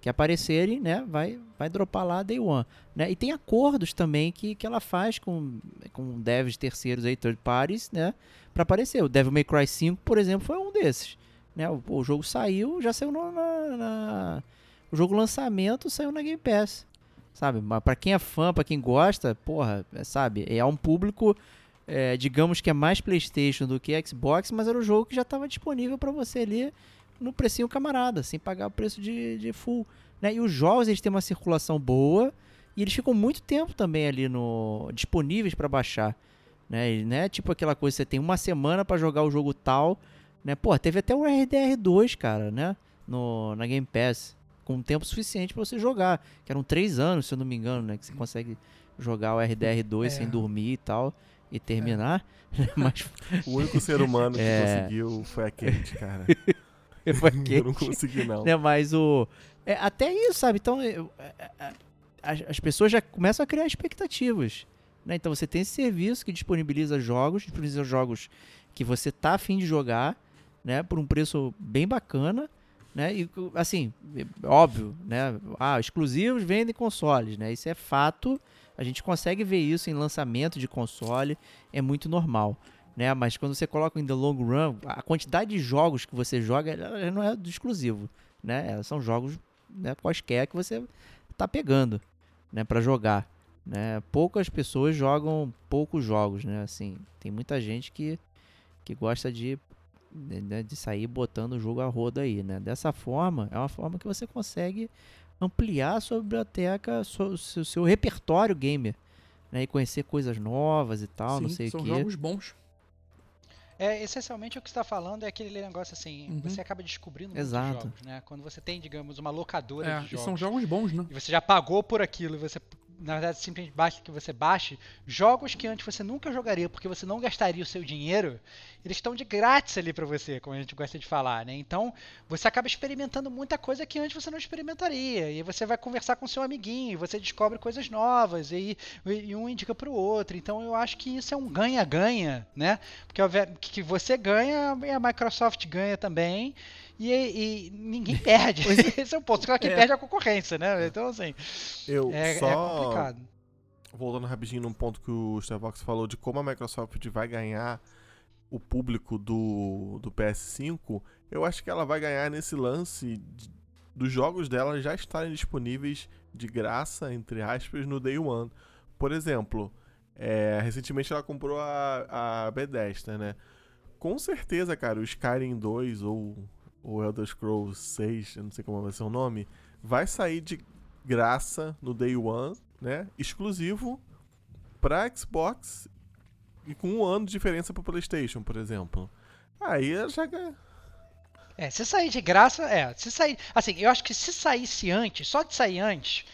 que aparecerem, né? Vai, vai dropar lá day one. Né? E tem acordos também que, que ela faz com, com devs terceiros, aí, third parties, né? Para aparecer. O Devil May Cry cinco, por exemplo, foi um desses. Né, o, o jogo saiu, já saiu na, na, na... O jogo lançamento saiu na Game Pass, sabe? Mas pra quem é fã, pra quem gosta, porra, é, sabe? É um público, é, digamos que é mais PlayStation do que Xbox, mas era um jogo que já estava disponível pra você ali no precinho camarada, sem pagar o preço de, de full. Né? E os jogos, eles têm uma circulação boa e eles ficam muito tempo também ali no... disponíveis pra baixar. Né? E, né? Tipo aquela coisa, você tem uma semana pra jogar o jogo tal... Né? Pô, teve até o R D R dois, cara, né? No, na Game Pass, com tempo suficiente pra você jogar. Que eram três anos, se eu não me engano, né? Que você consegue jogar o R D R dois é. sem dormir e tal, e terminar. É. Mas... O único ser humano que é... conseguiu foi a Kate, cara. Foi a Kate. Eu não consegui, não. Né? Mas o... É, até isso, sabe? Então, eu, as, as pessoas já começam a criar expectativas. Né? Então, você tem esse serviço que disponibiliza jogos, disponibiliza jogos que você tá afim de jogar, né, por um preço bem bacana, né, e assim, óbvio, né, ah, exclusivos vendem consoles, né, isso é fato, a gente consegue ver isso em lançamento de console, é muito normal, né, mas quando você coloca in the long run, a quantidade de jogos que você joga, ela não é do exclusivo, né, são jogos, né, quaisquer que você tá pegando, né, para jogar, né, poucas pessoas jogam poucos jogos, né, assim, tem muita gente que, que gosta de de sair botando o jogo a roda aí, né? Dessa forma, é uma forma que você consegue ampliar a sua biblioteca, o seu, seu, seu repertório gamer, né? E conhecer coisas novas e tal, sim, não sei o que. São jogos bons. É, essencialmente o que você está falando é aquele negócio assim, uhum. Você acaba descobrindo Exato. muitos jogos, né? Quando você tem, digamos, uma locadora é, de jogos. E são jogos bons, né? E você já pagou por aquilo e você... Na verdade, simplesmente basta que você baixe jogos que antes você nunca jogaria, porque você não gastaria o seu dinheiro, eles estão de grátis ali pra você, como a gente gosta de falar, né? Então, você acaba experimentando muita coisa que antes você não experimentaria, e você vai conversar com seu amiguinho, você descobre coisas novas, e, e um indica pro outro. Então, eu acho que isso é um ganha-ganha, né? Porque que você ganha, e a Microsoft ganha também, E, e ninguém perde. Esse é o ponto. Claro que é. perde a concorrência, né? Então, assim, eu é, só... é complicado. Voltando rapidinho num ponto que o Starbox falou de como a Microsoft vai ganhar o público do, do P S cinco, eu acho que ela vai ganhar nesse lance de, dos jogos dela já estarem disponíveis de graça, entre aspas, no Day One. Por exemplo, é, recentemente ela comprou a, a Bethesda, né? Com certeza, cara, o Skyrim dois ou... o Elder Scrolls seis, eu não sei como vai ser o nome, vai sair de graça no Day One, né? Exclusivo para Xbox e com um ano de diferença pro PlayStation, por exemplo. Aí eu já... É, se sair de graça, é, se sair, assim, eu acho que se saísse antes, só de sair antes,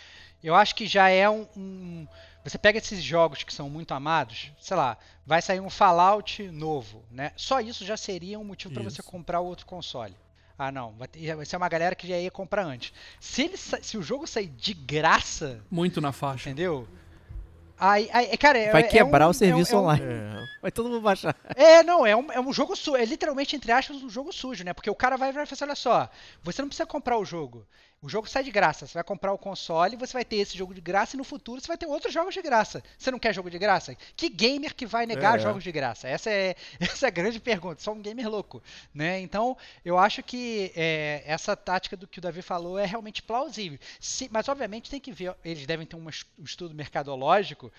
eu acho que já é um, um, você pega esses jogos que são muito amados, sei lá, vai sair um Fallout novo, né? Só isso já seria um motivo para você comprar outro console. Ah, não, vai, ter, vai ser uma galera que já ia comprar antes. Se, ele, se o jogo sair de graça, muito na faixa, entendeu? Aí, aí, cara, vai é, quebrar é um, o serviço é um, é um, online. É. Vai todo mundo baixar. É, não, é um, é um jogo sujo. É literalmente, entre aspas, um jogo sujo, né? Porque o cara vai, vai falar, olha só, você não precisa comprar o jogo. O jogo sai de graça. Você vai comprar o console, você vai ter esse jogo de graça e no futuro você vai ter outros jogos de graça. Você não quer jogo de graça? Que gamer que vai negar é, jogos é. de graça? Essa é, essa é a grande pergunta. Só um gamer louco, né? Então, eu acho que é, essa tática do que o Davi falou é realmente plausível. Se, mas, obviamente, tem que ver. Eles devem ter um estudo mercadológico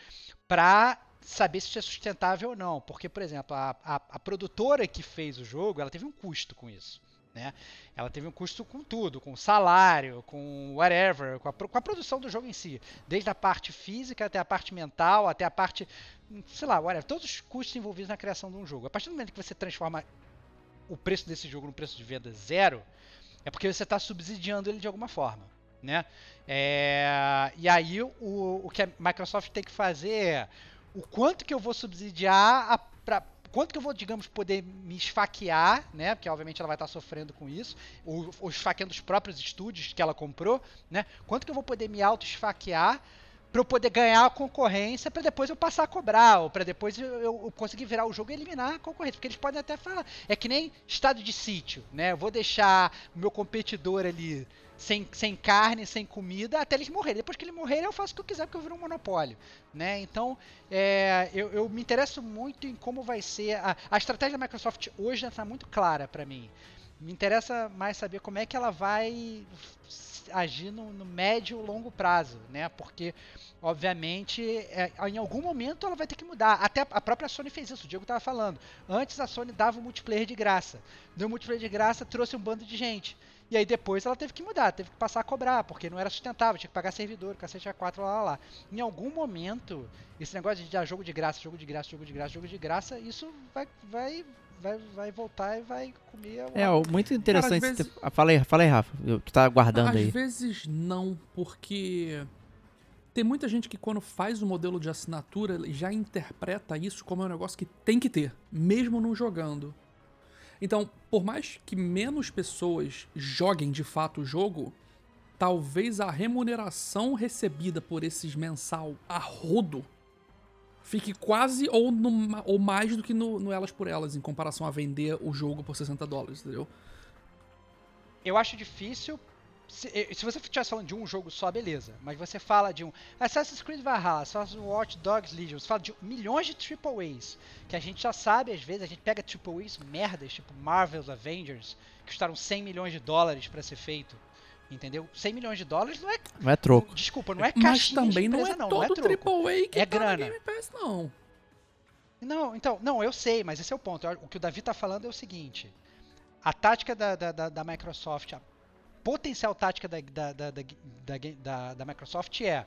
para saber se isso é sustentável ou não. Porque, por exemplo, a, a, a produtora que fez o jogo, ela teve um custo com isso, né? Ela teve um custo com tudo, com salário, com whatever, com a, com a produção do jogo em si. Desde a parte física até a parte mental, até a parte, sei lá, whatever. Todos os custos envolvidos na criação de um jogo. A partir do momento que você transforma o preço desse jogo num preço de venda zero, é porque você está subsidiando ele de alguma forma, né? É, e aí o, o que a Microsoft tem que fazer é o quanto que eu vou subsidiar, para quanto que eu vou, digamos, poder me esfaquear, né? Porque obviamente ela vai estar sofrendo com isso, ou, ou esfaqueando os próprios estúdios que ela comprou, né? Quanto que eu vou poder me auto-esfaquear para eu poder ganhar a concorrência, para depois eu passar a cobrar, ou para depois eu, eu, eu conseguir virar o jogo e eliminar a concorrência. Porque eles podem até falar, é que nem estado de sítio, né? Eu vou deixar o meu competidor ali sem, sem carne, sem comida, até eles morrerem. Depois que eles morrerem, eu faço o que eu quiser, porque eu viro um monopólio, né? Então, é, eu, eu me interesso muito em como vai ser... A, a estratégia da Microsoft hoje está muito clara para mim. Me interessa mais saber como é que ela vai agir no, no médio e longo prazo, né? Porque, obviamente, é, em algum momento ela vai ter que mudar. Até a própria Sony fez isso, o Diego estava falando. Antes a Sony dava o multiplayer de graça. Deu o multiplayer de graça, trouxe um bando de gente. E aí depois ela teve que mudar, teve que passar a cobrar, porque não era sustentável, tinha que pagar servidor, cacete A quatro, lá, lá, lá. Em algum momento, esse negócio de dar jogo de graça, jogo de graça, jogo de graça, jogo de graça, isso vai... vai Vai, vai voltar e vai comer... Uma... É, muito interessante... Cara, vezes... ter... fala, aí, fala aí, Rafa. Tu tá aguardando às aí. Às vezes não, porque... Tem muita gente que quando faz o modelo de assinatura já interpreta isso como um negócio que tem que ter, mesmo não jogando. Então, por mais que menos pessoas joguem de fato o jogo, talvez a remuneração recebida por esses mensal a rodo fique quase ou, no, ou mais do que no, no Elas por Elas, em comparação a vender o jogo por sessenta dólares, entendeu? Eu acho difícil... Se, se você estivesse falando de um jogo só, beleza. Mas você fala de um Assassin's Creed Valhalla, você fala de um Watch Dogs Legion, você fala de milhões de Triple A's, que a gente já sabe, às vezes, a gente pega Triple A's merdas, tipo Marvel's Avengers, que custaram cem milhões de dólares pra ser feito. Entendeu? cem milhões de dólares não é... Não é troco. Desculpa, não é caixinha. Mas também de empresa, não é todo não, não é troco. A A que é tá grana. Game Pass, não. Não, então, não, eu sei, mas esse é o ponto. O que o Davi tá falando é o seguinte. A tática da, da, da, da Microsoft, a potencial tática da, da, da, da, da, da Microsoft é...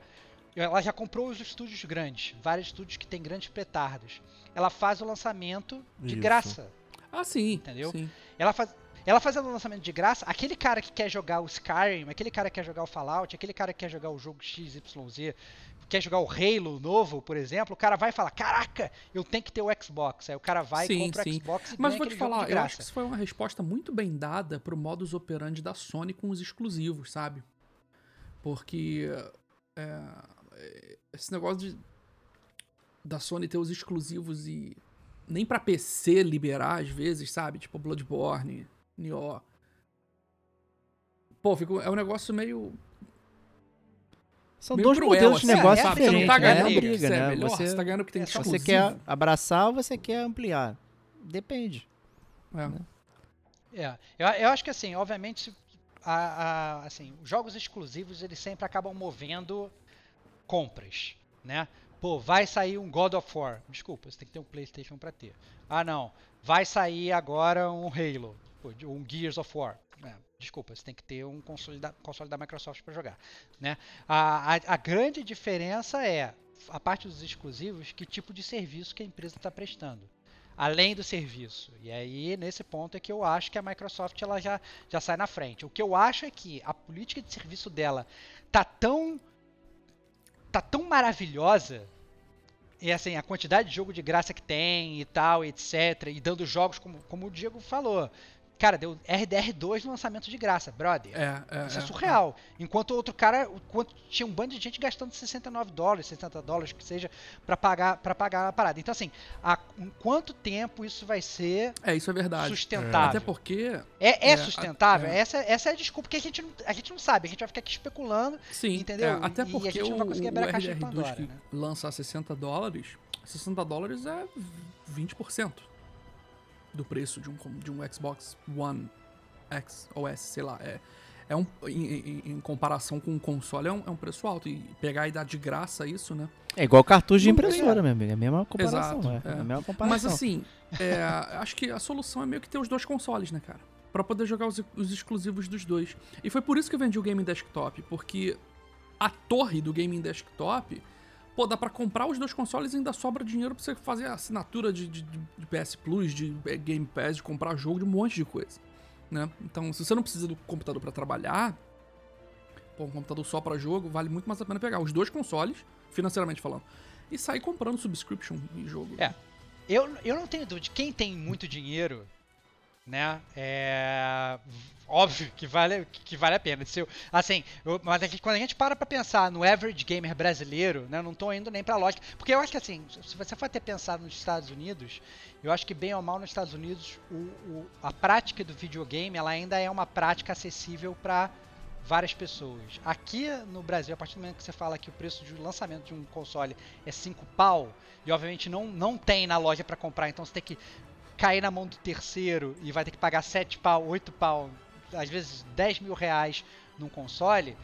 Ela já comprou os estúdios grandes. Vários estúdios que tem grandes petardos. Ela faz o lançamento de Isso. graça. Ah, sim. Entendeu? Sim. Ela faz... Ela fazendo o lançamento de graça, aquele cara que quer jogar o Skyrim, aquele cara que quer jogar o Fallout, aquele cara que quer jogar o jogo X Y Z, quer jogar o Halo novo, por exemplo, o cara vai falar, caraca, eu tenho que ter o Xbox. Aí o cara vai sim, e compra sim. o Xbox e ganha aquele jogo de graça. Mas vou te falar, eu acho que isso foi uma resposta muito bem dada pro modus operandi da Sony com os exclusivos, sabe? Porque é, esse negócio de, da Sony ter os exclusivos e nem pra P C liberar às vezes, sabe? Tipo Bloodborne... Nier. Pô, fico, é um negócio meio... São meio dois cruel, modelos de assim, negócio, é, sabe? Você não tá ganhando né? briga, você né? é melhor, você, você tá ganhando o que tem é, que você quer abraçar ou você quer ampliar? Depende. É. Né? É. Eu, eu acho que assim, obviamente, a, a, assim, os jogos exclusivos, eles sempre acabam movendo compras, né? Pô, vai sair um God of War. Desculpa, você tem que ter um PlayStation pra ter. Ah, não. Vai sair agora um Halo. Um Gears of War. É, desculpa, você tem que ter um console da, console da Microsoft para jogar, né? A, a, a grande diferença é, a parte dos exclusivos, que tipo de serviço que a empresa está prestando, além do serviço. E aí, nesse ponto é que eu acho que a Microsoft ela já, já sai na frente. O que eu acho é que a política de serviço dela tá tão, tá tão maravilhosa, e assim, a quantidade de jogo de graça que tem e tal, etcétera, e dando jogos como, como o Diego falou. Cara, deu R D R dois no lançamento de graça, brother. É, é, Isso é surreal. É, é. Enquanto outro cara, enquanto tinha um bando de gente gastando sessenta e nove dólares, sessenta dólares, que seja, pra pagar, pra pagar a parada. Então, assim, há quanto tempo isso vai ser é, isso é verdade. sustentável? É. Até porque... É, é, é sustentável? É. Essa, essa é a desculpa, porque a gente, não, a gente não sabe. A gente vai ficar aqui especulando, Sim, entendeu? É, até porque e a gente o, não vai conseguir abrir a caixa R D R dois de Pandora, que né? lançar sessenta dólares, sessenta dólares é vinte por cento. Do preço de um, de um Xbox One X ou S, sei lá. É, é um, em, em, em comparação com o console, é um, é um preço alto. E pegar e dar de graça isso, né? É igual cartucho de impressora, meu amigo. É a mesma comparação. Exato, é. É a mesma comparação. Mas assim, é, acho que a solução é meio que ter os dois consoles, né, cara? Pra poder jogar os, os exclusivos dos dois. E foi por isso que eu vendi o Game Desktop. Porque a torre do Game Desktop... Pô, dá pra comprar os dois consoles e ainda sobra dinheiro pra você fazer assinatura de, de, de P S Plus, de Game Pass, de comprar jogo, de um monte de coisa, né? Então, se você não precisa do computador pra trabalhar, pô, um computador só pra jogo, vale muito mais a pena pegar os dois consoles, financeiramente falando, e sair comprando subscription em jogo. É, eu, eu não tenho dúvida. Quem tem muito dinheiro, né, é... Óbvio que vale, que vale a pena. Eu, assim, eu, mas é que quando a gente para pra pensar no average gamer brasileiro, né, não tô indo nem pra lógica. Porque eu acho que assim, se você for até pensar nos Estados Unidos, eu acho que bem ou mal nos Estados Unidos, o, o, a prática do videogame ela ainda é uma prática acessível pra várias pessoas. Aqui no Brasil, a partir do momento que você fala que o preço de lançamento de um console é cinco pau, e obviamente não, não tem na loja pra comprar, então você tem que cair na mão do terceiro e vai ter que pagar sete pau, oito pau, às vezes dez mil reais num console.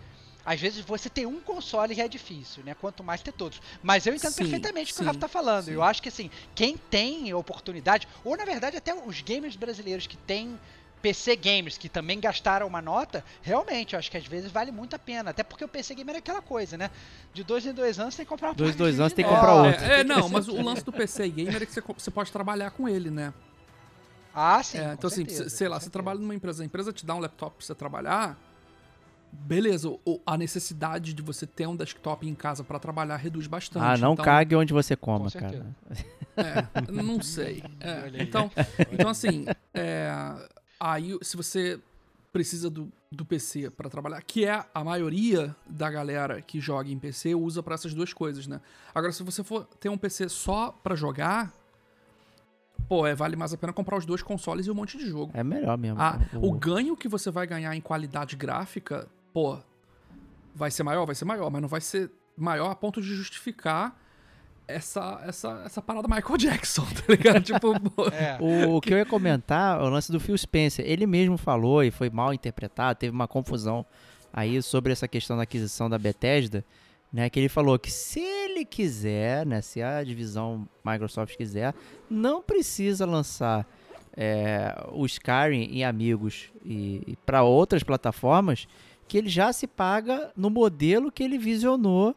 Às vezes você ter um console já é difícil, né? Quanto mais ter todos. Mas eu entendo sim, perfeitamente o que o Rafa tá falando. Sim. Eu acho que assim, quem tem oportunidade, ou na verdade até os gamers brasileiros que têm P C gamers, que também gastaram uma nota, realmente, eu acho que às vezes vale muito a pena. Até porque o P C gamer é aquela coisa, né? De dois em dois anos você tem que comprar um. Dois em dois anos tem que comprar outro. É, é, não, mas o lance do P C gamer é que você, você pode trabalhar com ele, né? Ah, sim. É, então, certeza, assim, sei lá, certeza. Você trabalha numa empresa, a empresa te dá um laptop pra você trabalhar, beleza, ou a necessidade de você ter um desktop em casa pra trabalhar reduz bastante. Ah, não então... cague onde você coma, cara. É, não sei. É, então, então, assim, é, aí se você precisa do, do P C pra trabalhar, que é a maioria da galera que joga em P C usa pra essas duas coisas, né? Agora, se você for ter um P C só pra jogar... Pô, é, vale mais a pena comprar os dois consoles e um monte de jogo. É melhor mesmo. Ah, o... o ganho que você vai ganhar em qualidade gráfica, pô, vai ser maior, vai ser maior, mas não vai ser maior a ponto de justificar essa, essa, essa parada Michael Jackson, tá ligado? Tipo, é. o, o que eu ia comentar é o lance do Phil Spencer. Ele mesmo falou e foi mal interpretado, teve uma confusão aí sobre essa questão da aquisição da Bethesda, né, que ele falou que se ele quiser, né, se a divisão Microsoft quiser, não precisa lançar é, o Skyrim e amigos e, e para outras plataformas, que ele já se paga no modelo que ele visionou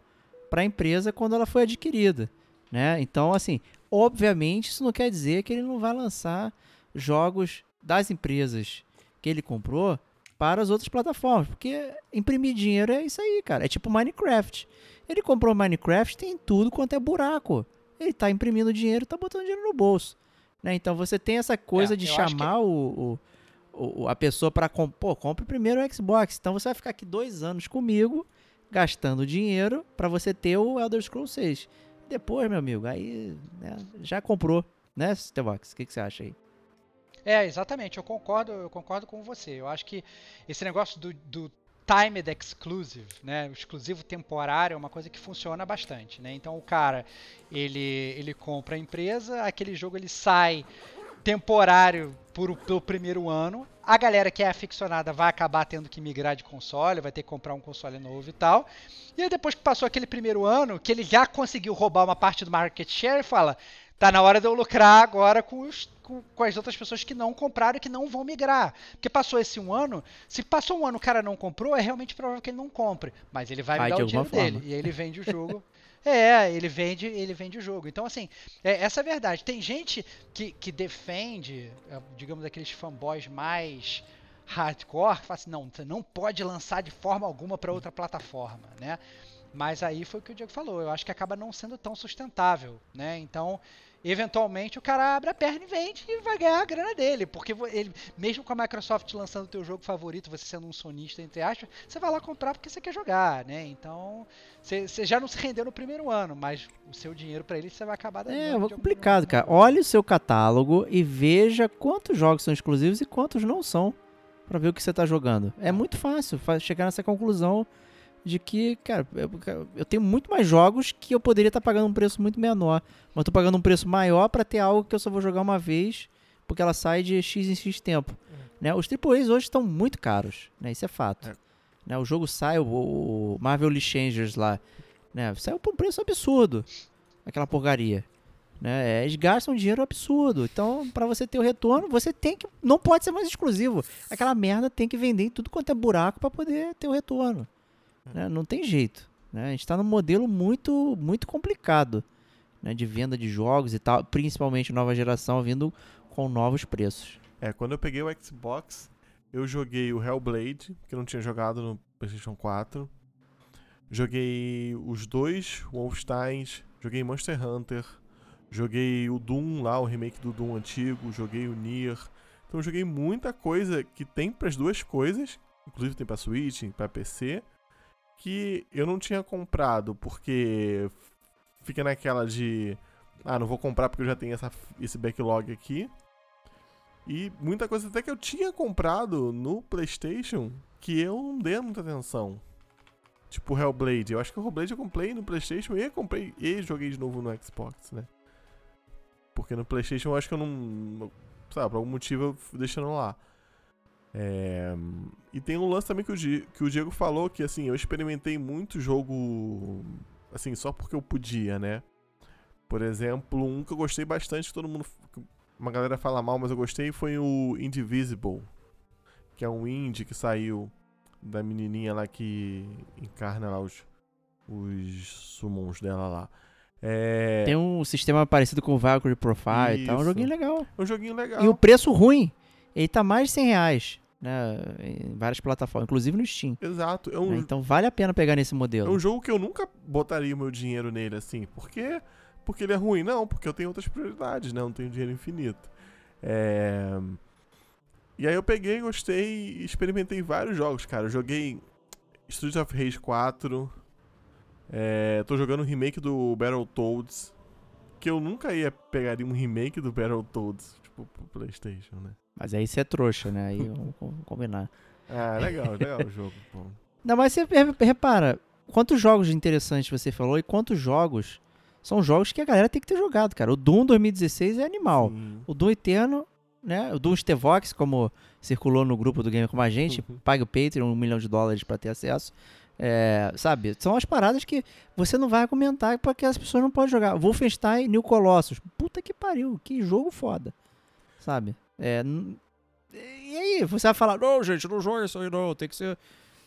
para a empresa quando ela foi adquirida, né? Então, assim, obviamente isso não quer dizer que ele não vai lançar jogos das empresas que ele comprou para as outras plataformas, porque imprimir dinheiro é isso aí, cara. É tipo Minecraft. Ele comprou Minecraft, tem tudo quanto é buraco. Ele tá imprimindo dinheiro, tá botando dinheiro no bolso, né? Então você tem essa coisa é, de chamar que... o, o, o, a pessoa para comprar. Pô, compre primeiro o Xbox. Então você vai ficar aqui dois anos comigo, gastando dinheiro para você ter o Elder Scrolls seis. Depois, meu amigo, aí né, já comprou, né, Stevox? O que, que você acha aí? É, exatamente, eu concordo, eu concordo com você. Eu acho que esse negócio do, do timed exclusive, né, o exclusivo temporário é uma coisa que funciona bastante, né? Então o cara, ele, ele compra a empresa, aquele jogo ele sai temporário por, pelo primeiro ano, a galera que é aficionada vai acabar tendo que migrar de console, vai ter que comprar um console novo e tal, e aí depois que passou aquele primeiro ano, que ele já conseguiu roubar uma parte do market share, fala... Tá na hora de eu lucrar agora com, os, com, com as outras pessoas que não compraram e que não vão migrar. Porque passou esse um ano, se passou um ano e o cara não comprou, é realmente provável que ele não compre. Mas ele vai me dar o dinheiro dele. E aí ele vende o jogo. É, ele vende, ele vende o jogo. Então, assim, é, essa é a verdade. Tem gente que, que defende, digamos, aqueles fanboys mais hardcore, que fala assim, não, você não pode lançar de forma alguma para outra plataforma, né? Mas aí foi o que o Diego falou, eu acho que acaba não sendo tão sustentável, né? Então, eventualmente, o cara abre a perna e vende e vai ganhar a grana dele, porque ele, mesmo com a Microsoft lançando o teu jogo favorito, você sendo um sonista, entre aspas, você vai lá comprar porque você quer jogar, né? Então, você já não se rendeu no primeiro ano, mas o seu dinheiro pra ele você vai acabar dando. É, é complicado, cara. Olhe o seu catálogo e veja quantos jogos são exclusivos e quantos não são, pra ver o que você tá jogando. É muito fácil chegar nessa conclusão de que, cara, eu, eu tenho muito mais jogos que eu poderia estar tá pagando um preço muito menor, mas estou pagando um preço maior para ter algo que eu só vou jogar uma vez, porque ela sai de X em X tempo. Uhum. Né? Os triplo A's hoje estão muito caros, né? Isso é fato. É. Né? O jogo sai, o, o Marvel Legends lá, né? Saiu por um preço absurdo, aquela porcaria. Né? Eles gastam dinheiro absurdo, então para você ter o retorno, você tem que, não pode ser mais exclusivo. Aquela merda tem que vender em tudo quanto é buraco para poder ter o retorno. Não tem jeito, né? A gente está num modelo muito, muito complicado, né? De venda de jogos e tal, principalmente nova geração vindo com novos preços. É, quando eu peguei o Xbox, eu joguei o Hellblade, que eu não tinha jogado no PlayStation quatro. Joguei os dois Wolfenstein, joguei Monster Hunter, joguei o Doom lá, o remake do Doom antigo, joguei o Nier. Então eu joguei muita coisa que tem para as duas coisas, inclusive tem para Switch, para P C, que eu não tinha comprado, porque fica naquela de, ah, não vou comprar porque eu já tenho essa, esse backlog aqui. E muita coisa até que eu tinha comprado no PlayStation que eu não dei muita atenção. Tipo Hellblade. Eu acho que o Hellblade eu comprei no PlayStation e comprei e joguei de novo no Xbox, né? Porque no PlayStation eu acho que eu não, sabe, por algum motivo eu fui deixando lá. É... E tem um lance também que o, Di... que o Diego falou, que assim, eu experimentei muito jogo assim, só porque eu podia, né? Por exemplo, um que eu gostei bastante, que todo mundo, uma galera fala mal, mas eu gostei, foi o Indivisible, que é um indie que saiu da menininha lá que encarna lá os, os summons dela lá. É... Tem um sistema parecido com o Valkyrie Profile e tal, é um joguinho legal. É um joguinho legal. E o preço ruim, ele tá mais de cem reais. Né, em várias plataformas, inclusive no Steam. Exato. É um, né, então vale a pena pegar nesse modelo. É um jogo que eu nunca botaria o meu dinheiro nele assim. Por quê? Porque ele é ruim? Não, porque eu tenho outras prioridades, né? Eu não tenho dinheiro infinito. É... E aí eu peguei, gostei e experimentei vários jogos, cara. Eu joguei Street of Rage quatro. É... Tô jogando um remake do Battletoads. Que eu nunca ia pegar um remake do Battletoads, tipo, pro PlayStation, né? Mas aí você é trouxa, né? Aí vamos combinar. Ah, legal, legal o jogo. Pô. Não, mas você repara, quantos jogos interessantes você falou e quantos jogos são jogos que a galera tem que ter jogado, cara. O Doom dois mil e dezesseis é animal. Sim. O Doom Eterno, né? O Doom Estevox, como circulou no grupo do Game Com a Gente, uhum. Paga o Patreon, um milhão de dólares pra ter acesso. É, sabe? São as paradas que você não vai argumentar porque as pessoas não podem jogar. Wolfenstein, New Colossus. Puta que pariu, que jogo foda. Sabe? É, e aí, você vai falar, não, gente, não joga isso aí não, tem que ser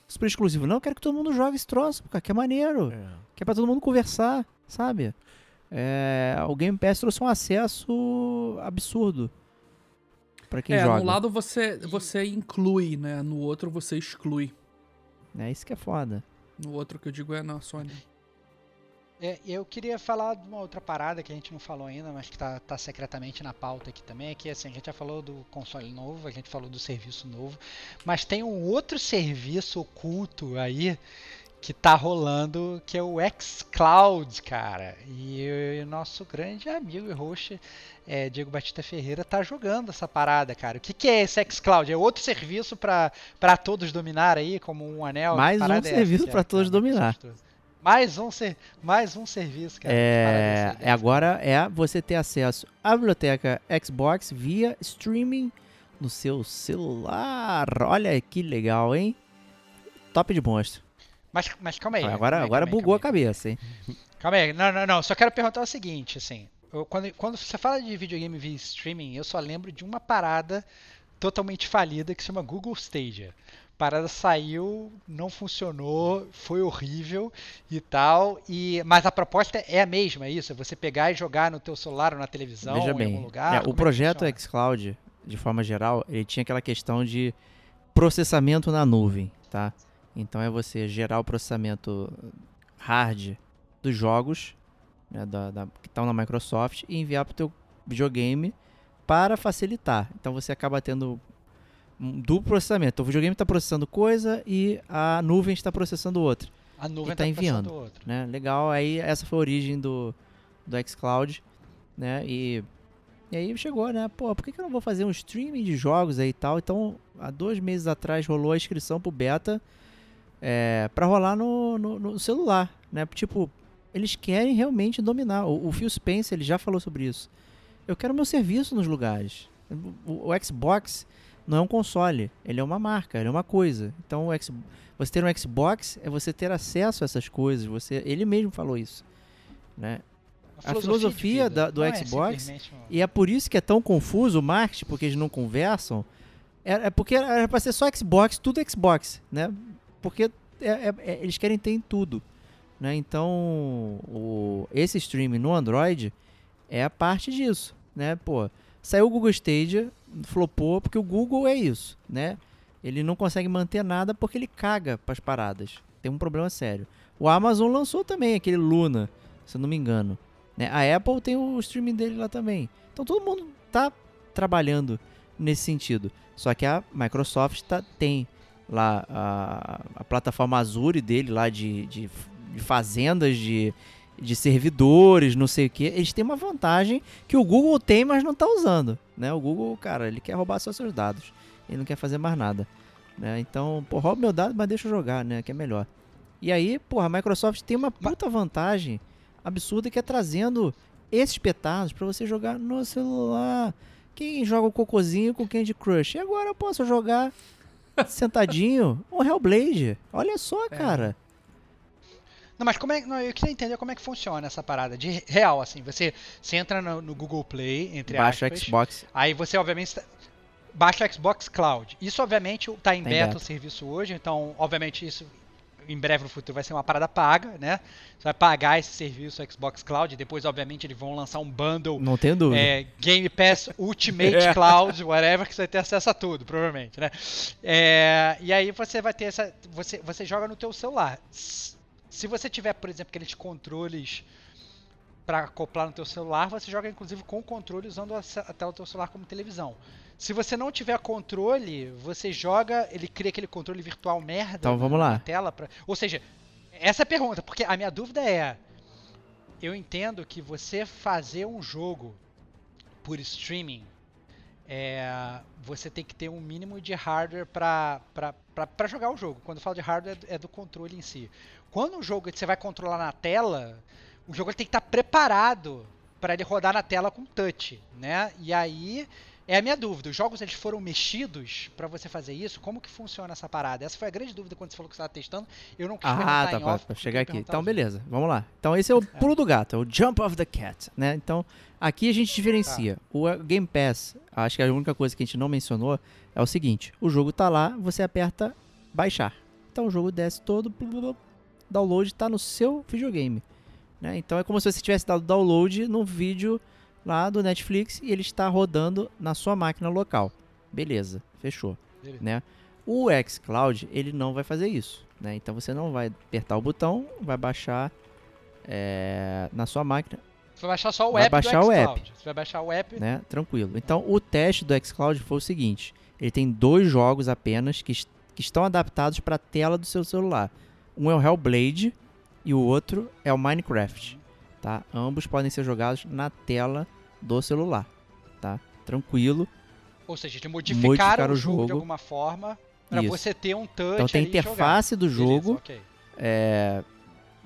super exclusivo. Não, eu quero que todo mundo jogue esse troço, cara, que é maneiro, é. Que é pra todo mundo conversar, sabe? É, o Game Pass trouxe um acesso absurdo pra quem é, joga. É, no lado você, você inclui, né? No outro você exclui. É isso que é foda. No outro que eu digo é na Sony. É, eu queria falar de uma outra parada que a gente não falou ainda, mas que tá, tá secretamente na pauta aqui também, é que assim, a gente já falou do console novo, a gente falou do serviço novo, mas tem um outro serviço oculto aí que tá rolando, que é o xCloud, cara. E, eu, e nosso grande amigo e host é, Diego Batista Ferreira tá jogando essa parada, cara. O que, que é esse xCloud? É outro serviço pra, pra todos dominar aí, como um anel? Mais um serviço essa, pra é, todos é, dominar. Mais um, ser, mais um serviço, cara. É, é, agora é você ter acesso à biblioteca Xbox via streaming no seu celular. Olha que legal, hein? Top de monstro. Mas, mas calma aí. Agora, calma aí, agora calma aí, bugou calma aí. A cabeça, hein? Calma aí. Não, não, não. Só quero perguntar o seguinte, assim. eu, quando, quando você fala de videogame via streaming, eu só lembro de uma parada totalmente falida que se chama Google Stadia. A parada saiu, não funcionou, foi horrível e tal, e, mas a proposta é a mesma, é isso? É você pegar e jogar no teu celular ou na televisão, Veja em bem, algum lugar? É, o projeto é xCloud, de forma geral, ele tinha aquela questão de processamento na nuvem, tá? Então é você gerar o processamento hard dos jogos, né, da, da, que estão na Microsoft, e enviar para o teu videogame para facilitar. Então você acaba tendo do processamento. Então, o videogame está processando coisa e a nuvem está processando outra. A nuvem está tá enviando. Outra. Né? Legal, aí essa foi a origem do, do xCloud, né? E, e aí chegou, né? Pô, por que, que eu não vou fazer um streaming de jogos aí e tal? Então, há dois meses atrás rolou a inscrição pro beta é, para rolar no, no, no celular, né? Tipo, eles querem realmente dominar. O, o Phil Spencer, ele já falou sobre isso. Eu quero meu serviço nos lugares. O, o Xbox não é um console, ele é uma marca, ele é uma coisa. Então, o X, você ter um Xbox é você ter acesso a essas coisas. Você, ele mesmo falou isso, né? A, a filosofia, filosofia da, do não Xbox, é e é por isso que é tão confuso o marketing, porque eles não conversam, é, é porque era para ser só Xbox, tudo Xbox, né? Porque é, é, é, eles querem ter em tudo, né? Então, o, esse streaming no Android é a parte disso, né? Pô, saiu o Google Stadia, flopou, porque o Google é isso, né? Ele não consegue manter nada porque ele caga para as paradas. Tem um problema sério. O Amazon lançou também aquele Luna, se eu não me engano, né? A Apple tem o streaming dele lá também. Então todo mundo tá trabalhando nesse sentido. Só que a Microsoft tá, tem lá a, a plataforma Azure dele lá de, de, de fazendas de... de servidores, não sei o que. Eles têm uma vantagem que o Google tem, mas não está usando, né? O Google, cara, ele quer roubar só seus dados. Ele não quer fazer mais nada, né? Então, pô, rouba meu dado, mas deixa eu jogar, né? Que é melhor. E aí, porra, a Microsoft tem uma puta vantagem absurda que é trazendo esses petardos para você jogar no celular. Quem joga o cocôzinho com Candy Crush? E agora eu posso jogar sentadinho um Hellblade. Olha só, cara. É. Não, mas como é, não, eu queria entender como é que funciona essa parada de real, assim, você, você entra no, no Google Play, entre baixa aspas, Xbox. Aí você, obviamente, baixa o Xbox Cloud. Isso, obviamente, está em beta o serviço hoje, então, obviamente, isso em breve no futuro vai ser uma parada paga, né? Você vai pagar esse serviço Xbox Cloud, depois, obviamente, eles vão lançar um bundle. Não tem dúvida. É, Game Pass Ultimate é. Cloud, whatever, que você vai ter acesso a tudo, provavelmente, né? É, e aí você vai ter essa... Você, você joga no teu celular. Se você tiver, por exemplo, aqueles controles para acoplar no teu celular, você joga inclusive com o controle usando até o teu celular como televisão. Se você não tiver controle, você joga, ele cria aquele controle virtual merda. Então vamos lá. Na tela pra... Ou seja, essa é a pergunta, porque a minha dúvida é, eu entendo que você fazer um jogo por streaming, é, você tem que ter um mínimo de hardware para para jogar o jogo. Quando eu falo de hardware, é do controle em si. Quando o jogo você vai controlar na tela, o jogo tem que estar preparado para ele rodar na tela com touch, né? E aí é a minha dúvida. Os jogos eles foram mexidos para você fazer isso? Como que funciona essa parada? Essa foi a grande dúvida quando você falou que você estava testando. Eu não quis ah, perguntar tá, em off. Para chegar aqui. Então, beleza. Vamos lá. Então, esse é o pulo do gato. É o jump of the cat, né? Então, aqui a gente diferencia. Tá. O Game Pass, acho que a única coisa que a gente não mencionou é o seguinte. O jogo tá lá, você aperta baixar. Então, o jogo desce todo, download tá no seu videogame, né? Então, é como se você tivesse dado download num vídeo lá do Netflix e ele está rodando na sua máquina local. Beleza, fechou, beleza, né? O xCloud, ele não vai fazer isso, né? Então, você não vai apertar o botão, vai baixar é, na sua máquina. Você vai baixar só o vai app baixar do xCloud. O app, você vai baixar o app. Né? Tranquilo. Então, o teste do xCloud foi o seguinte. Ele tem dois jogos apenas que, que estão adaptados para a tela do seu celular. Um é o Hellblade e o outro é o Minecraft, tá? Ambos podem ser jogados na tela do celular, tá? Tranquilo. Ou seja, eles modificaram modificar o jogo, jogo de alguma forma para você ter um touch. Então tem a interface do jogo. Beleza, okay. é,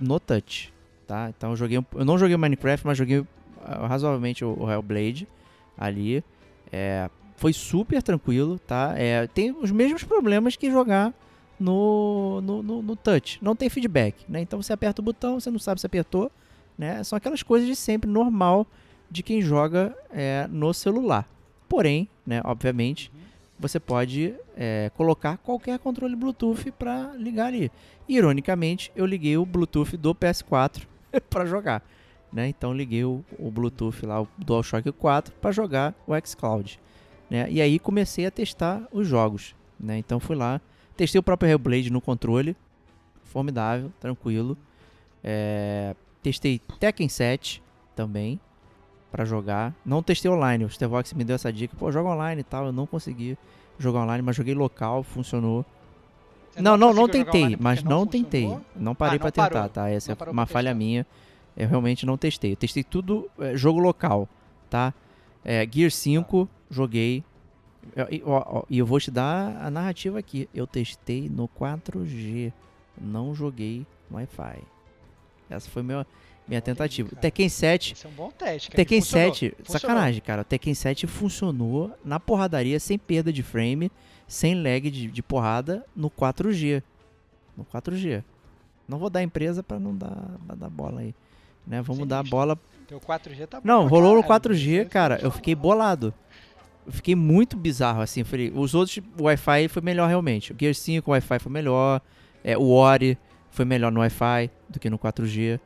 no touch, tá? Então eu joguei, eu não joguei o Minecraft, mas joguei uh, razoavelmente o, o Hellblade ali. É, foi super tranquilo, tá? É, tem os mesmos problemas que jogar No, no, no, no touch, não tem feedback, né? Então você aperta o botão, você não sabe se apertou, né? São aquelas coisas de sempre, normal de quem joga é, no celular. Porém, né, obviamente, você pode é, colocar qualquer controle Bluetooth para ligar ali. Ironicamente, eu liguei o Bluetooth do P S quatro para jogar. Né? Então, liguei o, o Bluetooth lá, o DualShock quatro, para jogar o xCloud. Né? E aí, comecei a testar os jogos. Né? Então, fui lá, testei o próprio Hellblade no controle. Formidável, tranquilo. É, testei Tekken sete também, pra jogar. Não testei online, o Stevox me deu essa dica. Pô, joga online e tal, eu não consegui jogar online, mas joguei local, funcionou. Você não, não, não tentei, mas não, não tentei. Não parei ah, não pra tentar, parou. Tá? Essa não é uma falha testar. Minha. Eu realmente não testei. Eu testei tudo, é, jogo local, tá? É, Gears cinco, ah. joguei. E eu, eu vou te dar a narrativa aqui. Eu testei no quatro G, não joguei Wi-Fi. Essa foi meu... Minha tentativa. Entendi, Tekken sete... Isso é um bom teste, cara. Tekken sete... Funcionou. Sacanagem, cara. Tekken sete funcionou na porradaria, sem perda de frame, sem lag de, de porrada, no quatro G. No quatro G. Não vou dar empresa pra não dar, pra dar bola aí. Né? Vamos Sim, dar a bola... Teu quatro G tá bom. Não, rolou no quatro G, cara. Eu fiquei bolado. Eu fiquei muito bizarro, assim. Falei, os outros... O Wi-Fi foi melhor, realmente. O Gears cinco, o Wi-Fi foi melhor. É, o Ori foi melhor no Wi-Fi do que no quatro G.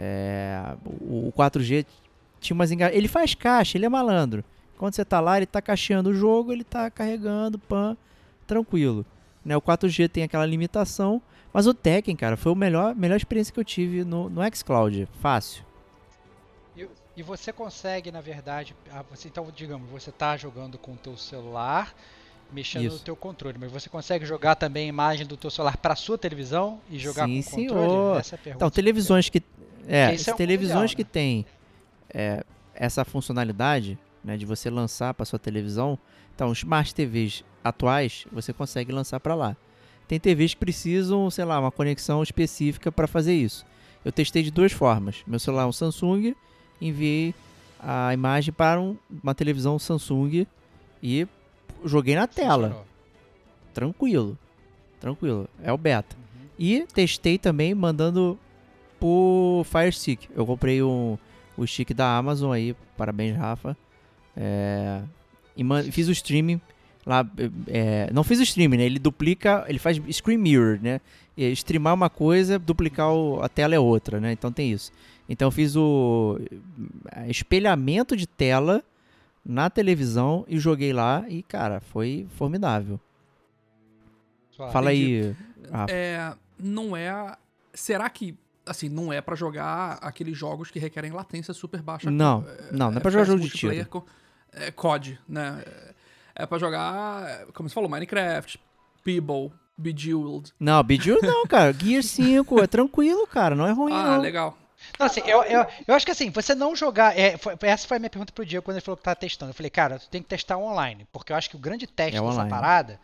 É, o quatro G tinha umas enga... Ele faz caixa, ele é malandro. Quando você tá lá, ele tá cacheando o jogo, ele tá carregando, pã, tranquilo. Né? O quatro G tem aquela limitação, mas o Tekken, cara, foi a melhor, melhor experiência que eu tive no, no xCloud, fácil. E, e você consegue, na verdade, você, então, digamos, você tá jogando com o teu celular, mexendo Isso. no teu controle, mas você consegue jogar também a imagem do teu celular pra sua televisão e jogar Sim, com o controle? Senhor. Essa é a pergunta. Então, televisões que... É, as é um televisões mundial, que né? tem é, essa funcionalidade, né, de você lançar para sua televisão, então os Smart T Vs atuais você consegue lançar para lá. Tem T Vs que precisam, sei lá, uma conexão específica para fazer isso. Eu testei de duas formas. Meu celular é um Samsung, enviei a imagem para um, uma televisão Samsung e joguei na tela. Funcionou. Tranquilo, tranquilo. É o beta. Uhum. E testei também mandando... por Fire Stick. Eu comprei o um, um stick da Amazon aí, parabéns, Rafa. É, e man, fiz o streaming lá, é, não fiz o streaming, né? Ele duplica, ele faz screen mirror, né? E streamar uma coisa, duplicar o, a tela é outra, né? Então tem isso. Então eu fiz o espelhamento de tela na televisão e joguei lá e, cara, foi formidável. Suave. Fala aí, Rafa. É, não é... Será que assim, não é pra jogar aqueles jogos que requerem latência super baixa. Não, é, não, não é pra jogar jogo de tiro. É C O D, né? É pra jogar, como você falou, Minecraft, Pebble, Bejeweled. Não, Bejeweled não, cara. Gears cinco, é tranquilo, cara. Não é ruim, ah, não. Ah, legal. Não, assim, eu, eu, eu acho que assim, você não jogar... É, foi, essa foi a minha pergunta pro Diego quando ele falou que tava testando. Eu falei, cara, tu tem que testar online, porque eu acho que o grande teste é dessa parada...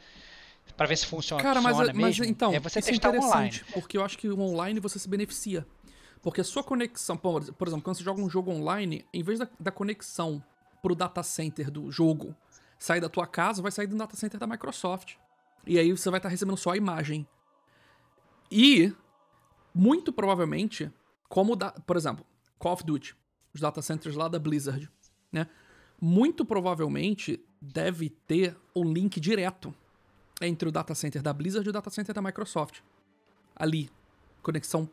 Pra ver se funciona, cara, mas, funciona mas, mesmo. Então, é você testar o online. Porque eu acho que o online você se beneficia. Porque a sua conexão... Por exemplo, quando você joga um jogo online, em vez da, da conexão pro data center do jogo sair da tua casa, vai sair do data center da Microsoft. E aí você vai estar recebendo só a imagem. E, muito provavelmente, como... Da, por exemplo, Call of Duty. Os data centers lá da Blizzard. Né? Muito provavelmente deve ter um link direto entre o data center da Blizzard e o data center da Microsoft. Ali. Conexão,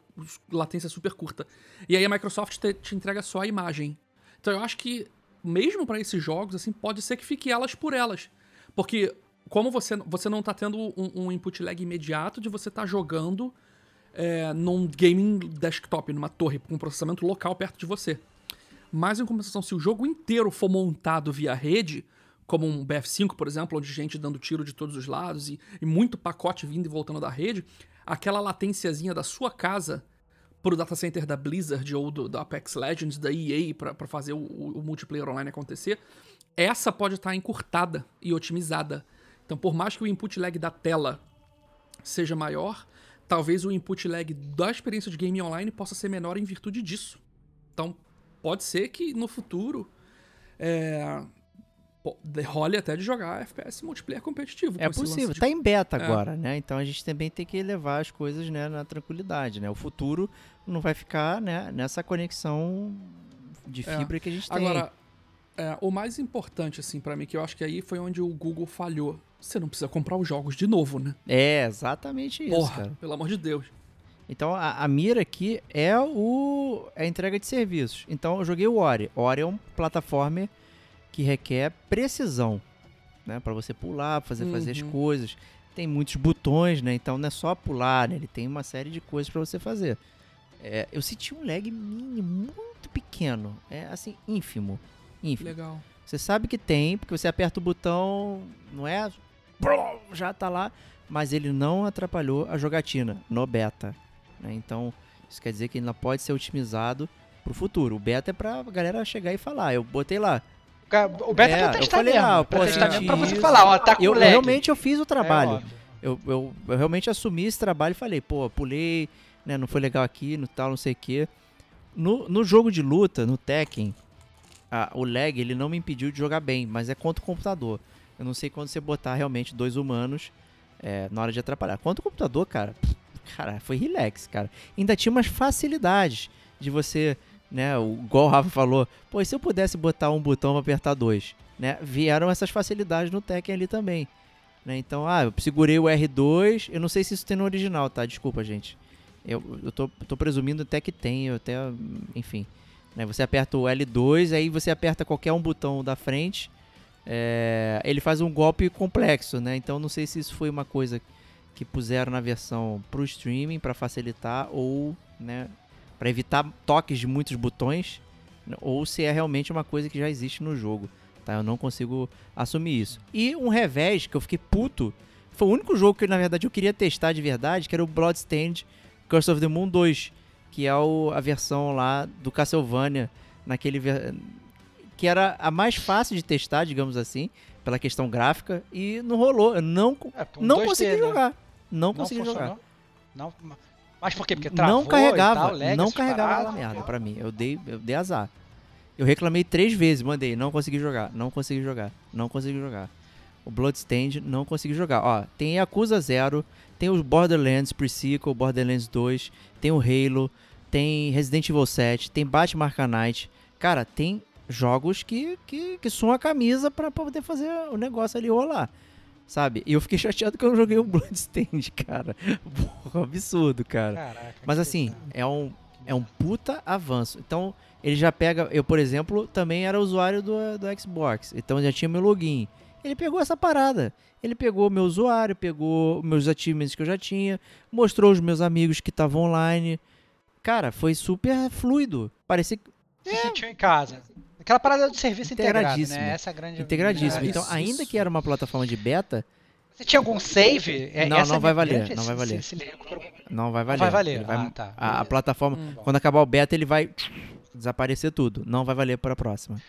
latência super curta. E aí a Microsoft te, te entrega só a imagem. Então eu acho que, mesmo para esses jogos, assim, pode ser que fique elas por elas. Porque como você, você não tá tendo um, um input lag imediato de você tá jogando é, num gaming desktop, numa torre, com um processamento local perto de você. Mas, em compensação, se o jogo inteiro for montado via rede... como um B F cinco, por exemplo, onde gente dando tiro de todos os lados e, e muito pacote vindo e voltando da rede, aquela latênciazinha da sua casa pro data center da Blizzard ou do, do Apex Legends, da E A, pra, pra fazer o, o multiplayer online acontecer, essa pode estar tá encurtada e otimizada. Então, por mais que o input lag da tela seja maior, talvez o input lag da experiência de game online possa ser menor em virtude disso. Então, pode ser que no futuro... É... Pô, role até de jogar F P S multiplayer competitivo. É possível, de... tá em beta é. agora, né? Então a gente também tem que levar as coisas, né, na tranquilidade, né? O futuro não vai ficar, né, nessa conexão de fibra é. que a gente tem. Agora, é, o mais importante, assim, pra mim, que eu acho que aí foi onde o Google falhou. Você não precisa comprar os jogos de novo, né? É, exatamente isso, Porra, cara. Pelo amor de Deus. Então, a, a mira aqui é o, é a entrega de serviços. Então, eu joguei o Ori. Ori é uma plataforma que requer precisão, né? Pra você pular, pra fazer, uhum. fazer as coisas. Tem muitos botões, né? Então, não é só pular, né? Ele tem uma série de coisas pra você fazer. É, eu senti um lag mínimo, muito pequeno. É, assim, ínfimo. ínfimo. Legal. Você sabe que tem, porque você aperta o botão, não é... já tá lá, mas ele não atrapalhou a jogatina no beta, né? Então, isso quer dizer que ele não pode ser otimizado pro futuro. O beta é pra galera chegar e falar. Eu botei lá. O beta é, é pra testar eu falei, mesmo. Ah, pra, testar mesmo pra você falar, ó, tá com eu, lag. Realmente eu fiz o trabalho. É eu, eu, eu realmente assumi esse trabalho e falei, pô, pulei, né, não foi legal aqui, no tal, não sei o quê. No, no jogo de luta, no Tekken, ah, o lag ele não me impediu de jogar bem, mas é contra o computador. Eu não sei quando você botar realmente dois humanos é, na hora de atrapalhar. Quanto o computador, cara, cara, foi relax, cara. Ainda tinha umas facilidades de você, né, igual o Rafa falou, pô, se eu pudesse botar um botão pra apertar dois, né, vieram essas facilidades no Tekken ali também, né, então, ah, eu segurei o R dois, eu não sei se isso tem no original, tá, desculpa, gente. Eu, eu tô, tô presumindo até que tem, eu até, enfim... Você aperta o L dois, aí você aperta qualquer um botão da frente, é, ele faz um golpe complexo, né? Então não sei se isso foi uma coisa que puseram na versão pro streaming para facilitar ou, né, para evitar toques de muitos botões, ou se é realmente uma coisa que já existe no jogo, tá? Eu não consigo assumir isso. E um revés que eu fiquei puto, foi o único jogo que na verdade eu queria testar de verdade, que era o Bloodstained Curse of the Moon dois, que é o, a versão lá do Castlevania, naquele, que era a mais fácil de testar, digamos assim, pela questão gráfica, e não rolou. Eu não, é, um não dois D, consegui né? jogar. Não, não consegui funcionou. jogar. Não, mas por quê? Porque travou não carregava, e tal, lag, não carregava a merda pra mim. Eu dei, eu dei azar. Eu reclamei três vezes, mandei, não consegui jogar, não consegui jogar, não consegui jogar. O Bloodstained não consegui jogar. Ó, tem Yakuza zero, tem os Borderlands Pre-Sequel, Borderlands dois, tem o Halo, tem Resident Evil sete, tem Batman Arkham Knight. Cara, tem jogos que, que, que são a camisa pra poder fazer o negócio ali rolar, sabe? E eu fiquei chateado que eu não joguei o Bloodstained, cara. Porra, absurdo, cara. Caraca, mas assim, é um, é um puta avanço. Então, ele já pega... Eu, por exemplo, também era usuário do, do Xbox, então já tinha meu login. Ele pegou essa parada, ele pegou meu usuário, pegou meus achievements que eu já tinha, mostrou os meus amigos que estavam online. Cara, foi super fluido, parecia que... Se sentiu em casa. Aquela parada do serviço integrado, né? Essa grande... Integradíssimo. Então, ainda que era uma plataforma de beta... Você tinha algum save? É, não, essa não, vai valer, não vai valer, se, se recuperou... não vai valer. Não vai valer. Ele vai... Ah, tá. A, a plataforma, hum, quando acabar o beta, ele vai desaparecer tudo. Não vai valer para a próxima.